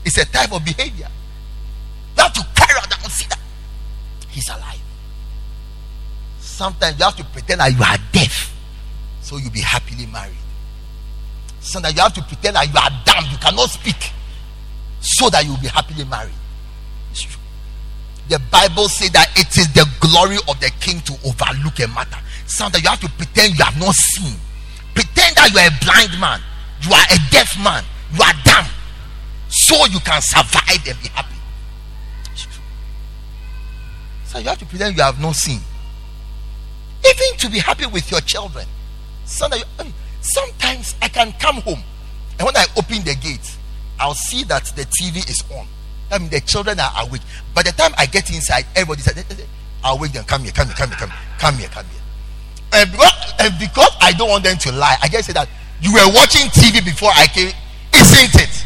It's a type of behavior. You have to carry out that and see that he's alive. Sometimes you have to pretend that like you are deaf, so you'll be happily married. Sometimes you have to pretend that like you are dumb, you cannot speak, so that you'll be happily married. It's true. The Bible says that it is the glory of the king to overlook a matter. Sometimes you have to pretend you have not seen. Pretend that you are a blind man, you are a deaf man, you are dumb, so you can survive and be happy. So you have to pretend you have not seen. Even to be happy with your children. Sometimes I can come home, and when I open the gate, I'll see that the T V is on. I mean, the children are awake. By the time I get inside, everybody's awake. Then come here, come here, come here, come here, come here, come here. And because, and because I don't want them to lie, I just say that you were watching T V before I came, isn't it?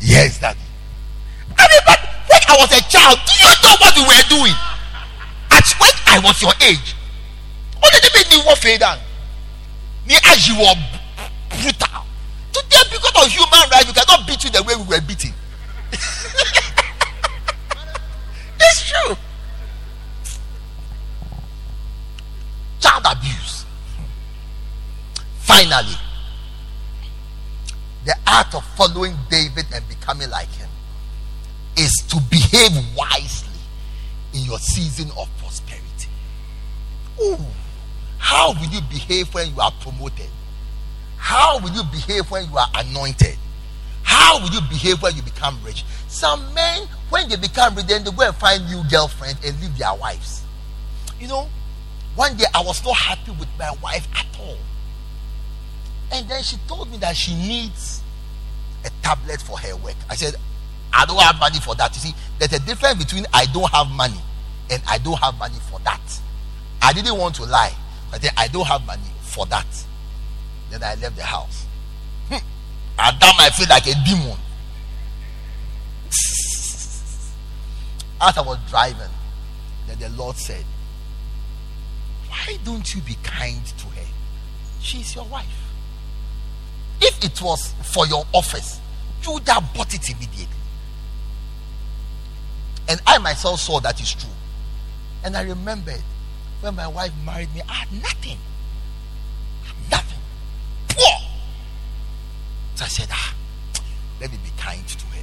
Yes, Daddy. I mean, but when I was a child, do you know what you were doing? At when I was your age, what did they make me walk down? Me as you were brutal. Today, because of human rights, we cannot beat you the way we were beaten. It's true. abuse. Finally, the art of following David and becoming like him is to behave wisely in your season of prosperity. Ooh, how will you behave when you are promoted? How will you behave when you are anointed? How will you behave when you become rich? Some men, when they become rich, then they go and find new girlfriends and leave their wives. You know, one day I was not happy with my wife at all. And then she told me that she needs a tablet for her work. I said, I don't have money for that. You see, there's a difference between I don't have money and I don't have money for that. I didn't want to lie. I said, I don't have money for that. Then I left the house. Hm. At that, I feel like a demon. As I was driving, then the Lord said, why don't you be kind to her? She's your wife. If it was for your office, you would have bought it immediately. And I myself saw that is true. And I remembered when my wife married me, I had nothing. Nothing. Poor. So I said, ah, let me be kind to her.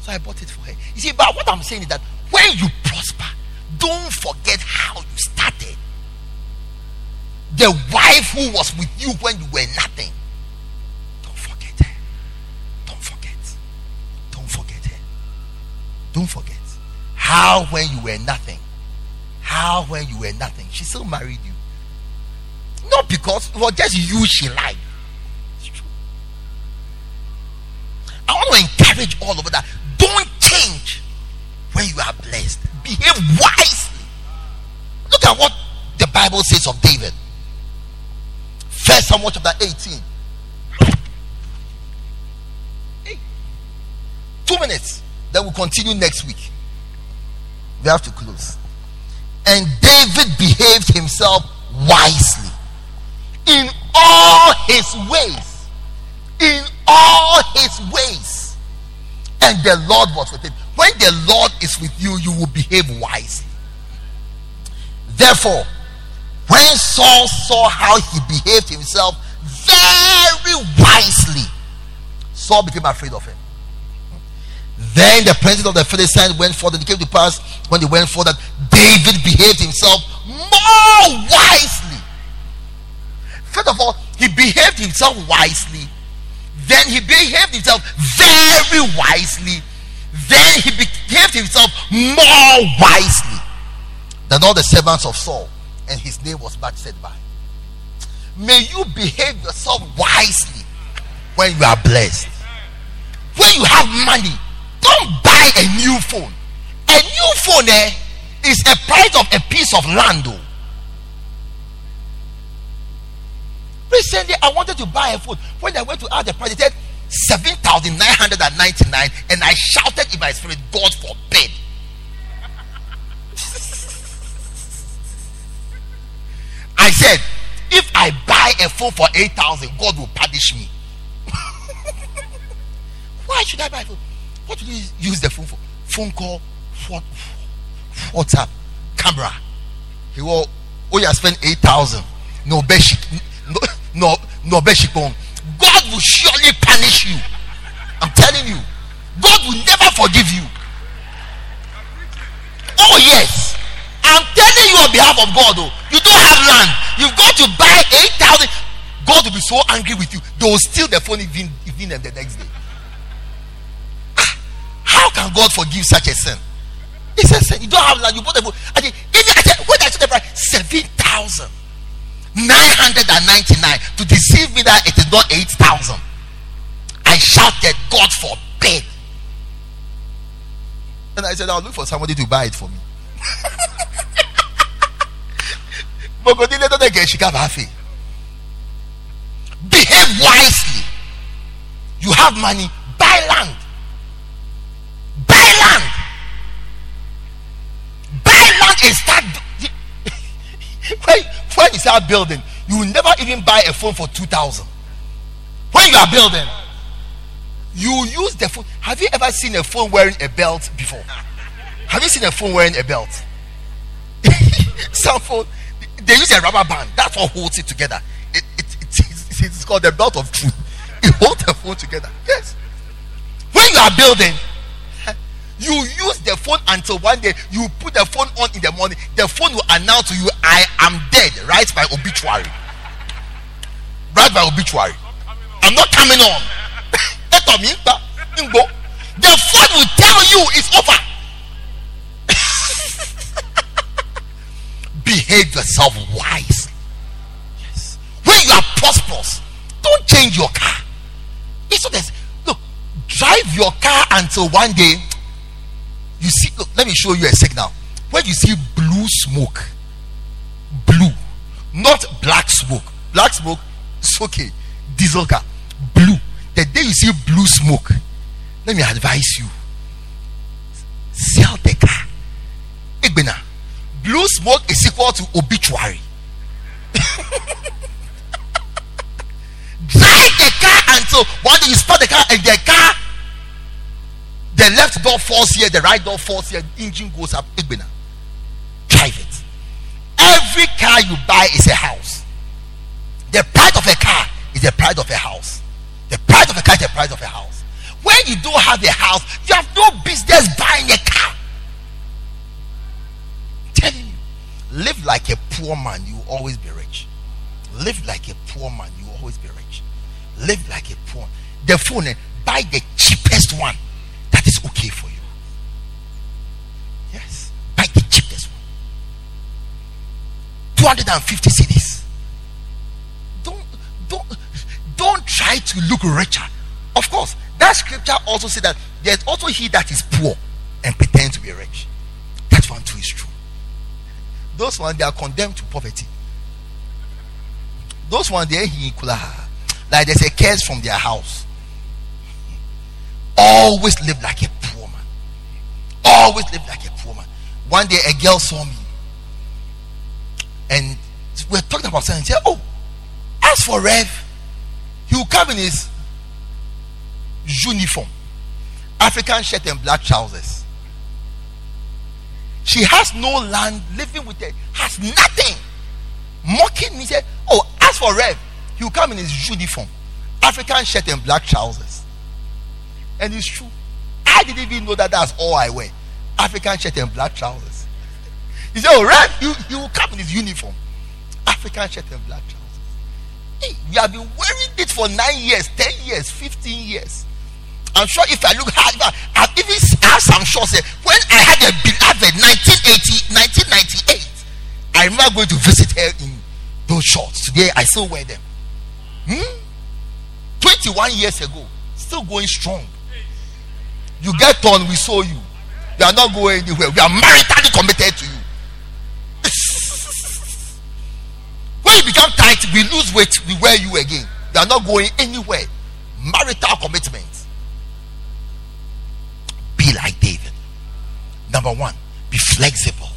So I bought it for her. You see, but what I'm saying is that when you prosper, don't forget how you started. The wife who was with you when you were nothing. Don't forget her. Don't forget. Don't forget her. Don't forget. How when you were nothing. How when you were nothing, she still married you. Not because it was just you she lied. It's true. I want to encourage all of that. Don't change when you are blessed. Behave wisely. Look at what the Bible says of David. First Samuel chapter eighteen. Hey. Two minutes. Then we'll continue next week. We have to close. And David behaved himself wisely in all his ways, in all his ways, and the Lord was with him. When the Lord is with you, you will behave wisely. Therefore, when Saul saw how he behaved himself very wisely, Saul became afraid of him. Then the princes of the Philistines went forth, and it came to pass when they went forth that David behaved himself more wisely. First of all, he behaved himself wisely. Then he behaved himself very wisely. Then he behaved himself more wisely than all the servants of Saul, and his name was not said by. May you behave yourself wisely when you are blessed. When you have money, don't buy a new phone. A new phone eh, is a price of a piece of land. Though. Recently, I wanted to buy a phone. When I went to ask the price, it said seven thousand nine hundred ninety-nine, and I shouted in my spirit, God forbid. I said, if I buy a phone for eight thousand, God will punish me. Why should I buy a phone? What do you use the phone for? Phone call, WhatsApp, camera. He will. Oh, you spend eight thousand. No basic, no, no, no basic phone. God will surely punish you. I'm telling you, God will never forgive you. Oh yes, I'm telling you on behalf of God. Oh, you don't have land. You've got to buy eight thousand. God will be so angry with you. They will steal the phone even even the next day. How can God forgive such a sin? It's a sin. You don't have land. You bought a book. I think even I said, when I saw the price, seven thousand nine hundred and ninety-nine, to deceive me that it is not eight thousand. I shouted, God forbid. And I said, I'll look for somebody to buy it for me. Behave wisely. You have money, buy land. Buy land. Buy land and start. when, when you start building, you will never even buy a phone for two thousand. When you are building, you use the phone. Have you ever seen a phone wearing a belt before? Have you seen a phone wearing a belt? Some phone, they use a rubber band. That's what holds it together. It, it, it, it's, it's called the belt of truth. It holds the phone together. Yes. When you are building, you use the phone until one day you put the phone on in the morning. The phone will announce to you, I am dead. Write my obituary. Write my obituary. I'm not coming on. The phone will tell you it's over. Behave yourself wisely. Yes. When you are prosperous, don't change your car. It's not this. Look, drive your car until one day you see. Look, let me show you a signal. When you see blue smoke, blue, not black smoke. Black smoke, it's okay. Diesel car, blue. The day you see blue smoke, let me advise you, sell the car. Igbena. Blue smoke is equal to obituary. Drive the car until one day you spot the car, and the car, the left door falls here, the right door falls here, the engine goes up. Igbena. Drive it. Every car you buy is a house. The pride of a car is the pride of a house. The pride of a car is the pride of a house. When you don't have a house, you have no business buying a car. Live like a poor man, you will always be rich. Live like a poor man, you will always be rich. Live like a poor. The phone, buy the cheapest one that is okay for you. Yes, buy the cheapest one. two hundred fifty cedis. Don't, don't, don't try to look richer. Of course, that scripture also said that there's also he that is poor and pretends to be rich. That one too is true. Those ones, they are condemned to poverty. Those ones, they are like there's a curse from their house. Always live like a poor man. Always live like a poor man. One day, a girl saw me, and we were talking about something. She said, "Oh, as for Rev, he will come in his uniform, African shirt and black trousers." She has no land, living with her, has nothing. Mocking me, said, "Oh, as for Rev, he'll come in his uniform, African shirt and black trousers." And it's true. I didn't even know that that's all I wear, African shirt and black trousers. He said, "Oh, Rev, you you will come in his uniform, African shirt and black trousers." Hey, we have been wearing it for nine years, ten years, fifteen years. I'm sure if I look hard, I've even asked, I'm sure, say, when I had a beloved nineteen eighty, nineteen ninety-eight, I remember going to visit her in those shorts. Today, I still wear them. Hmm? twenty-one years ago, still going strong. You get torn, we saw you. You are not going anywhere. We are maritally committed to you. When you become tight, we lose weight, we wear you again. You are not going anywhere. Marital commitment. Be like David. Number one, be flexible.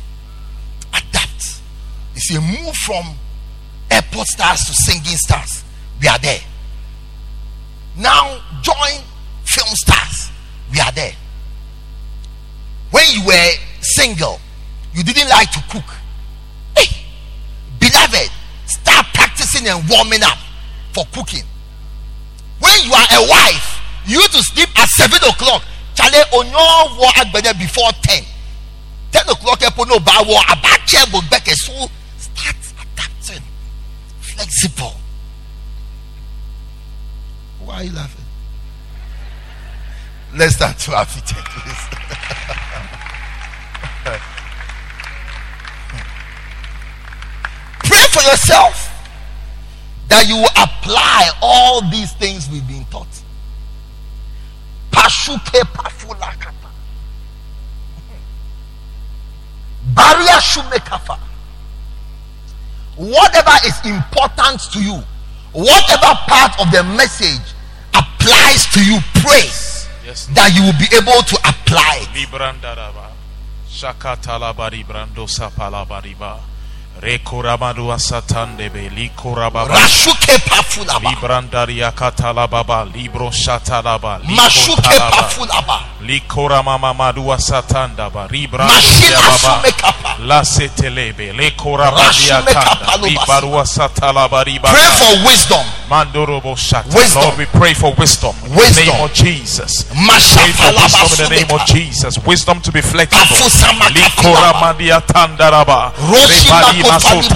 Adapt. You see, move from airport stars to singing stars. We are there. Now join film stars. We are there. When you were single, you didn't like to cook. Hey, beloved, start practicing and warming up for cooking. When you are a wife, you need to sleep at seven o'clock. Chale onyo war agbede before ten. Ten o'clock epo no ba war abache bobeke. So start adapting, flexible. Why are you laughing? Let's start to our feet, please. Pray for yourself that you will apply all these things we've been taught. Whatever is important to you, whatever part of the message applies to you, praise yes, that you will be able to apply it. Rashuke pafulaba. Librandaria katalaba, libro shatalaba, mashuke pafulaba. Likora mama madua satandaba, librandaria baba. La setelebe, likora madia kanda, libarua satalaba, libara. Pray for wisdom. Mandorobo shatal. Lord, we pray for wisdom. In the name of Jesus. Pray for wisdom in the name of Jesus. Wisdom to be flexible. Likora madia tandaraba. Rebadi. To behave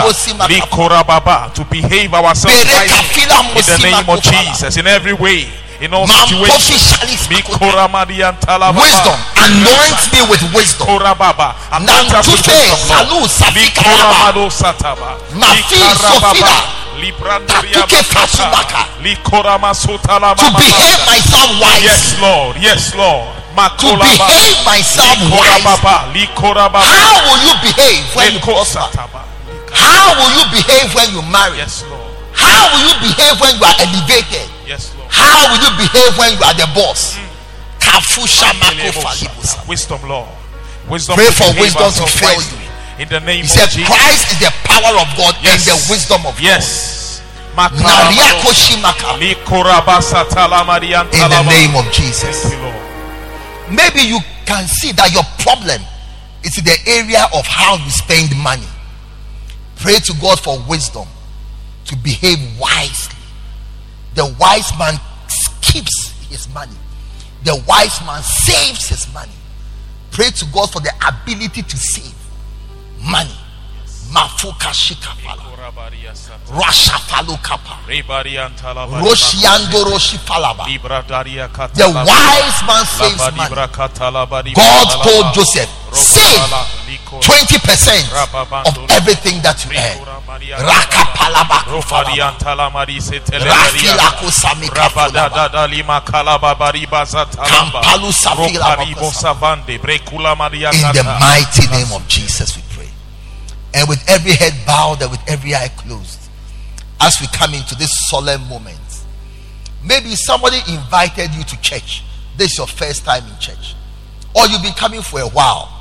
ourselves wisely in the name of Jesus, in every way, in all situations. Wisdom, anoint me with wisdom. Anoint us with wisdom. To behave myself wisely. Yes, Lord. Yes, Lord. To behave myself wisely. How will you behave when you prosper? How will you behave when you marry? Yes, Lord. How will you behave when you are elevated? Yes, Lord. How will you behave when you are the boss? Mm. Wisdom, Lord. Wisdom. Pray for wisdom to fail you. In the name he of said, Jesus. Christ is the power of God, yes, and the wisdom of yes. God. Yes. In the name of Jesus. You, maybe you can see that your problem is in the area of how you spend money. Pray to God for wisdom to behave wisely. The wise man keeps his money. The wise man saves his money. Pray to God for the ability to save money. Mafuka shikapala. Rasha falukapa. Roshiando roshifalaba. The wise man saves money. God told Joseph, save twenty percent of everything that you earn. In the mighty name of Jesus we pray. And with every head bowed and with every eye closed, as we come into this solemn moment, maybe somebody invited you to church. This is your first time in church, or you've been coming for a while,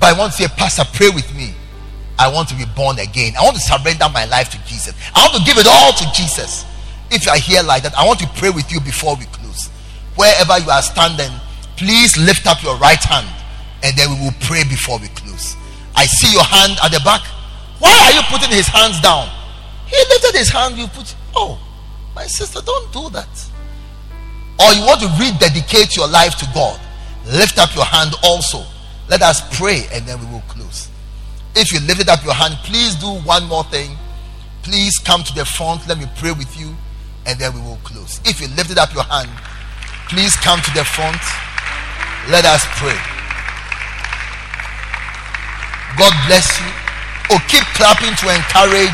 but I want to say, Pastor, pray with me. I want to be born again. I want to surrender my life to Jesus. I want to give it all to Jesus. If you are here like that, I want to pray with you before we close. Wherever you are standing, please lift up your right hand, and then we will pray before we close. I see your hand at the back. Why are you putting his hands down? He lifted his hand. You put, oh, my sister, don't do that. Or you want to rededicate your life to God, lift up your hand also. Let us pray and then we will close. If you lifted up your hand, please do one more thing. Please come to the front. Let me pray with you and then we will close. If you lifted up your hand, please come to the front. Let us pray. God bless you. Oh, keep clapping to encourage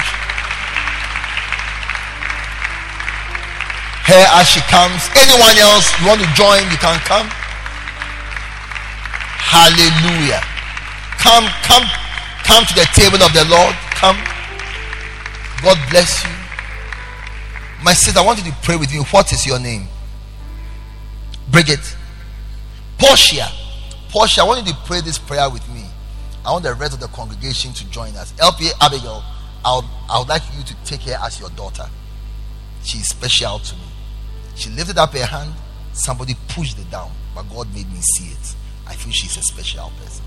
her as she comes. Anyone else you want to join, you can come. Hallelujah. Come, come, come to the table of the Lord. Come. God bless you. My sister, I want you to pray with me. What is your name? Bridget. Portia. Portia, I want you to pray this prayer with me. I want the rest of the congregation to join us. L P A Abigail, I'll, I would like you to take her as your daughter. She's special to me. She lifted up her hand. Somebody pushed it down, but God made me see it. I feel she's a special person.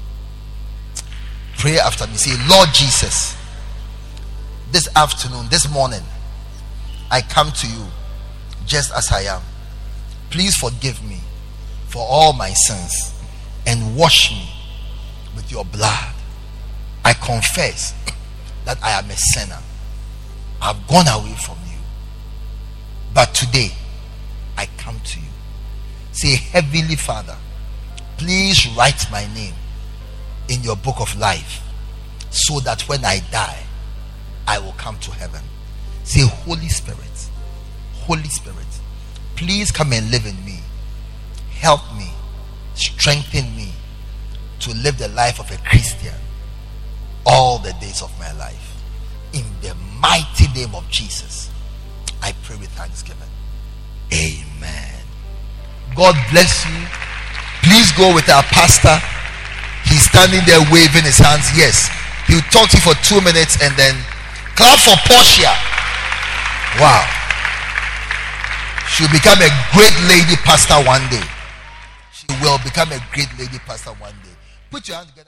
Pray after me. Say, Lord Jesus, this afternoon, this morning, I come to you just as I am. Please forgive me for all my sins and wash me with your blood. I confess that I am a sinner. I've gone away from you. But today, I come to you. Say, Heavenly Father, please write my name in your book of life so that when I die, I will come to heaven. Say, Holy Spirit, Holy Spirit, please come and live in me. Help me, strengthen me to live the life of a Christian all the days of my life. In the mighty name of Jesus, I pray with thanksgiving. Amen. God bless you. Please go with our pastor. He's standing there waving his hands. Yes, he He'll talk to you for two minutes and then clap for Portia. Wow. She'll become a great lady pastor one day. She will become a great lady pastor one day. Put your hands together.